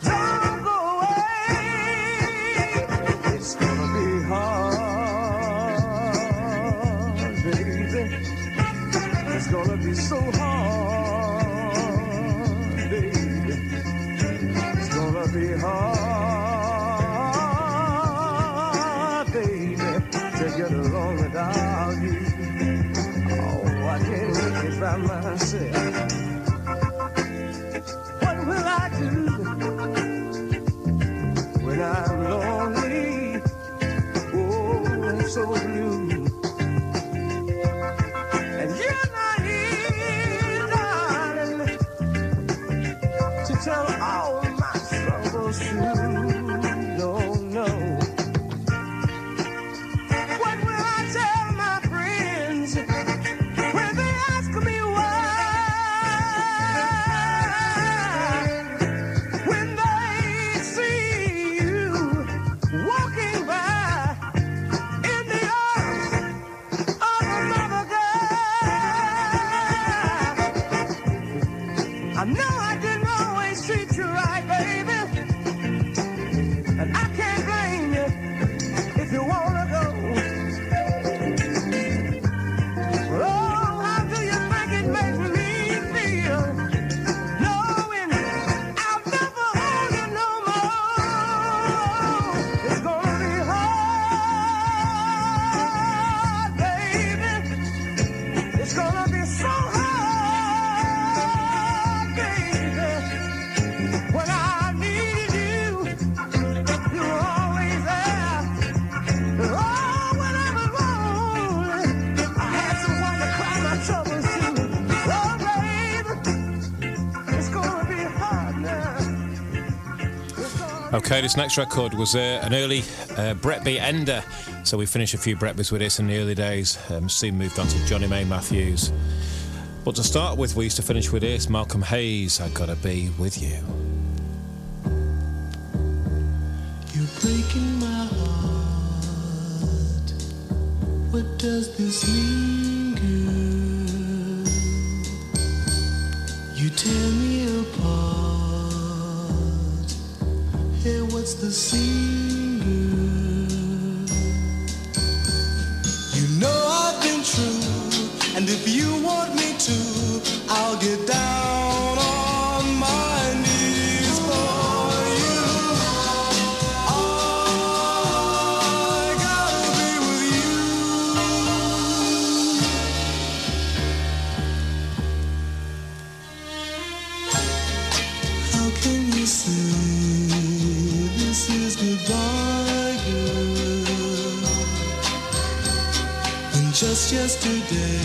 don't go away. It's gonna be hard, baby. It's gonna be so hard, baby. It's gonna be hard, baby, to get along without you. Oh, I can't make it by myself. What will I do when I'm lonely? Oh, I'm so blue. And you're not here, darling, to tell all my troubles true. No, no. What will I tell my friends when they ask me why? When they see you walking by in the arms of another guy. I know I didn't always treat you right, baby. And I can't blame you if you wanna go. But oh, how do you think it makes me feel? Knowing I'll never hold you no more. It's gonna be hard, baby. It's gonna be so hard, baby. Okay, this next record was uh, an early uh, Bretby ender. So we finished a few Bretbys with this in the early days. Um, soon moved on to Johnny May Matthews. But to start with, we used to finish with this, Malcolm Hayes, I Gotta Be With You. You're breaking my heart. What does this mean, girl? You tear me apart. Hey, what's the scene, girl? You know I've been true, and if you want me to, I'll get down on my knees for you. I gotta be with you. How can you say this is goodbye, girl? When just yesterday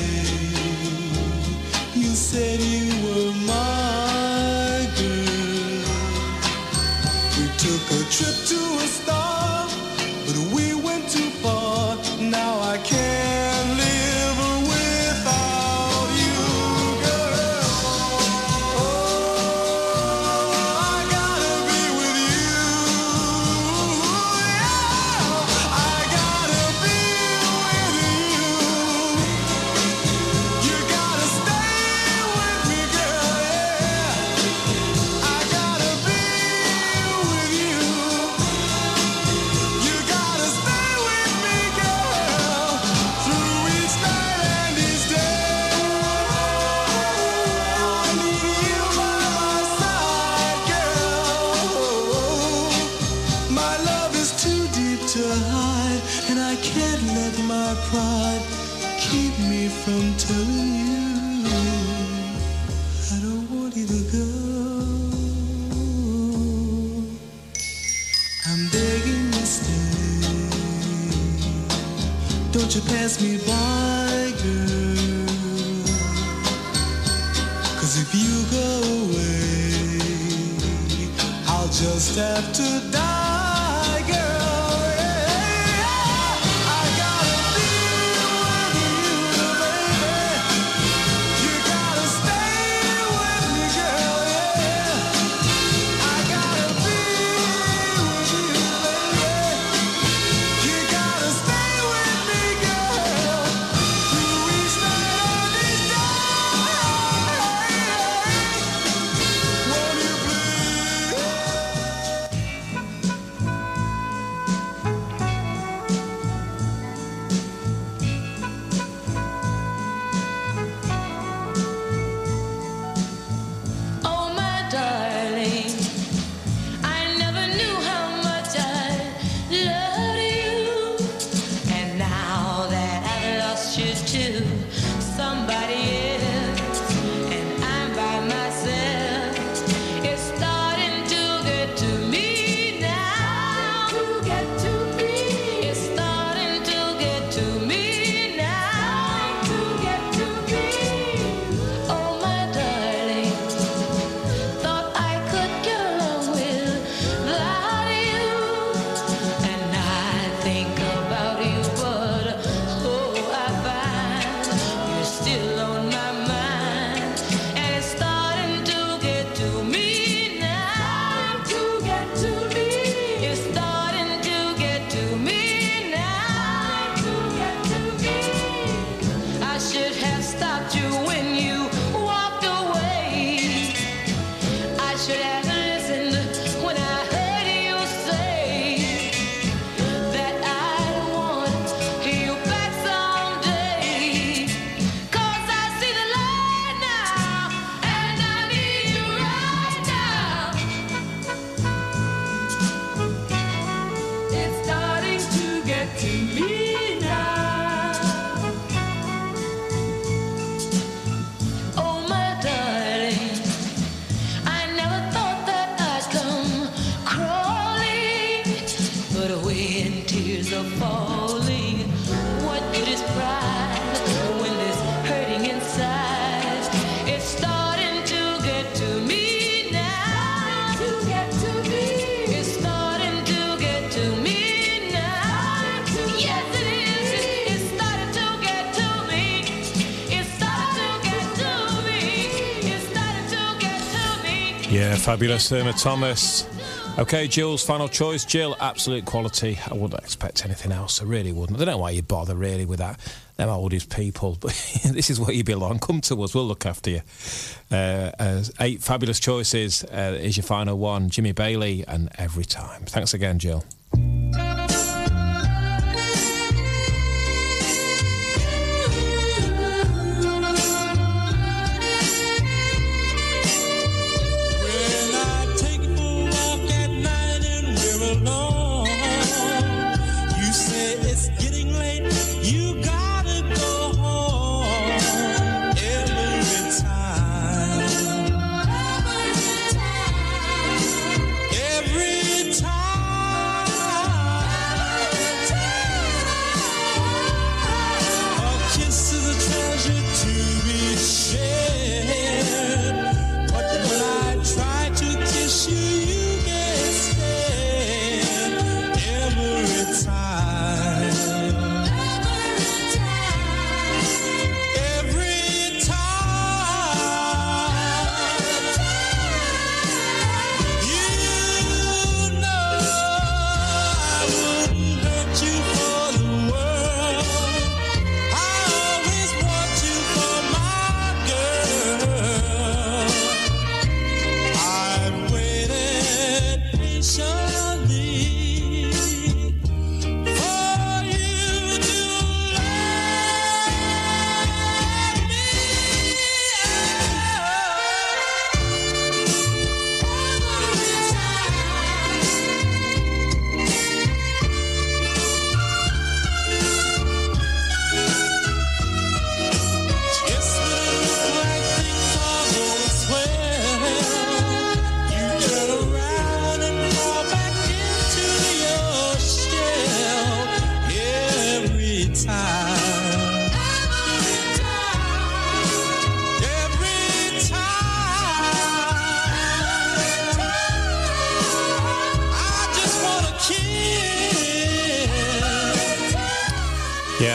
said you were my girl. We took a trip to a star, but we went too far. Now I can't live without you, girl. Oh, I gotta be with you. Yeah, I gotta be with you. You gotta stay. Pass me by, girl, 'cause if you go away, I'll just have to die. fabulous Emma Thomas. Okay, Jill's final choice. Jill, absolute quality. I wouldn't expect anything else. I really wouldn't. I don't know why you bother really with that. Them oldies people, but this is where you belong. Come to us. We'll look after you. Uh, uh, eight fabulous choices uh, is your final one. Jimmy Bailey and Every Time. Thanks again, Jill.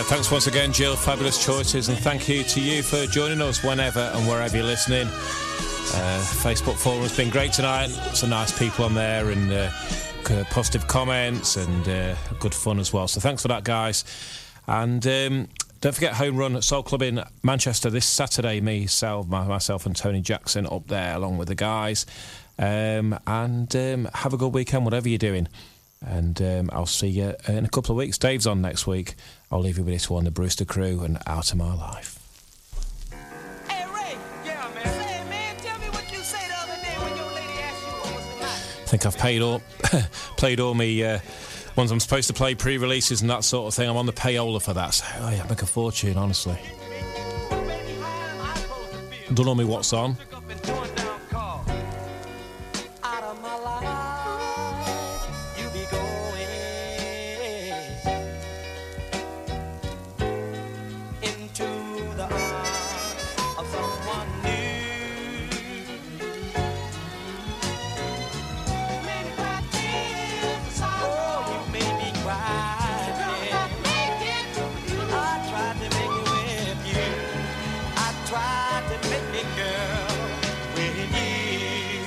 Thanks once again, Jill. Fabulous choices, and thank you to you for joining us whenever and wherever you're listening. Uh, Facebook forum has been great tonight. Lots of nice people on there, and uh, positive comments, and uh, good fun as well. So thanks for that, guys. And um, don't forget Home Run Soul Club in Manchester this Saturday. Me, Sal, my, myself and Tony Jackson up there along with the guys. Um, and um, have a good weekend, whatever you're doing. And um, I'll see you in a couple of weeks. Dave's on next week. I'll leave you with this one, the Brewster Crew and Out of My Life. Hey, Ray. Yeah, man. Say, man, tell me what you say the other day when your lady asked you what was the night. I think I've paid all, played all my uh, ones I'm supposed to play, pre-releases and that sort of thing. I'm on the payola for that. So, oh, yeah, I make a fortune, honestly. Don't know me what's on. Girl, when you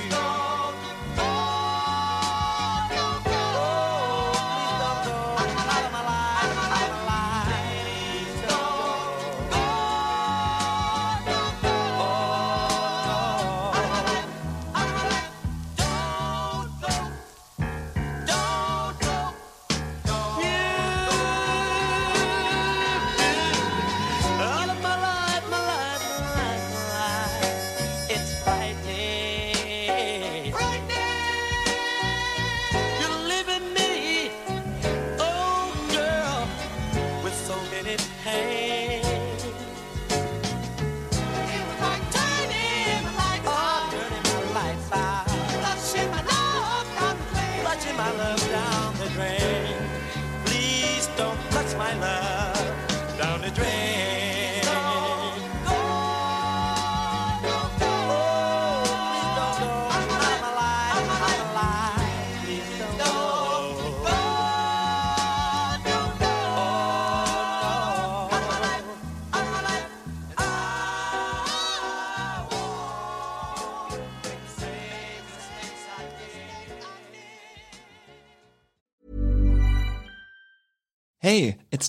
start to fall. Hey, it's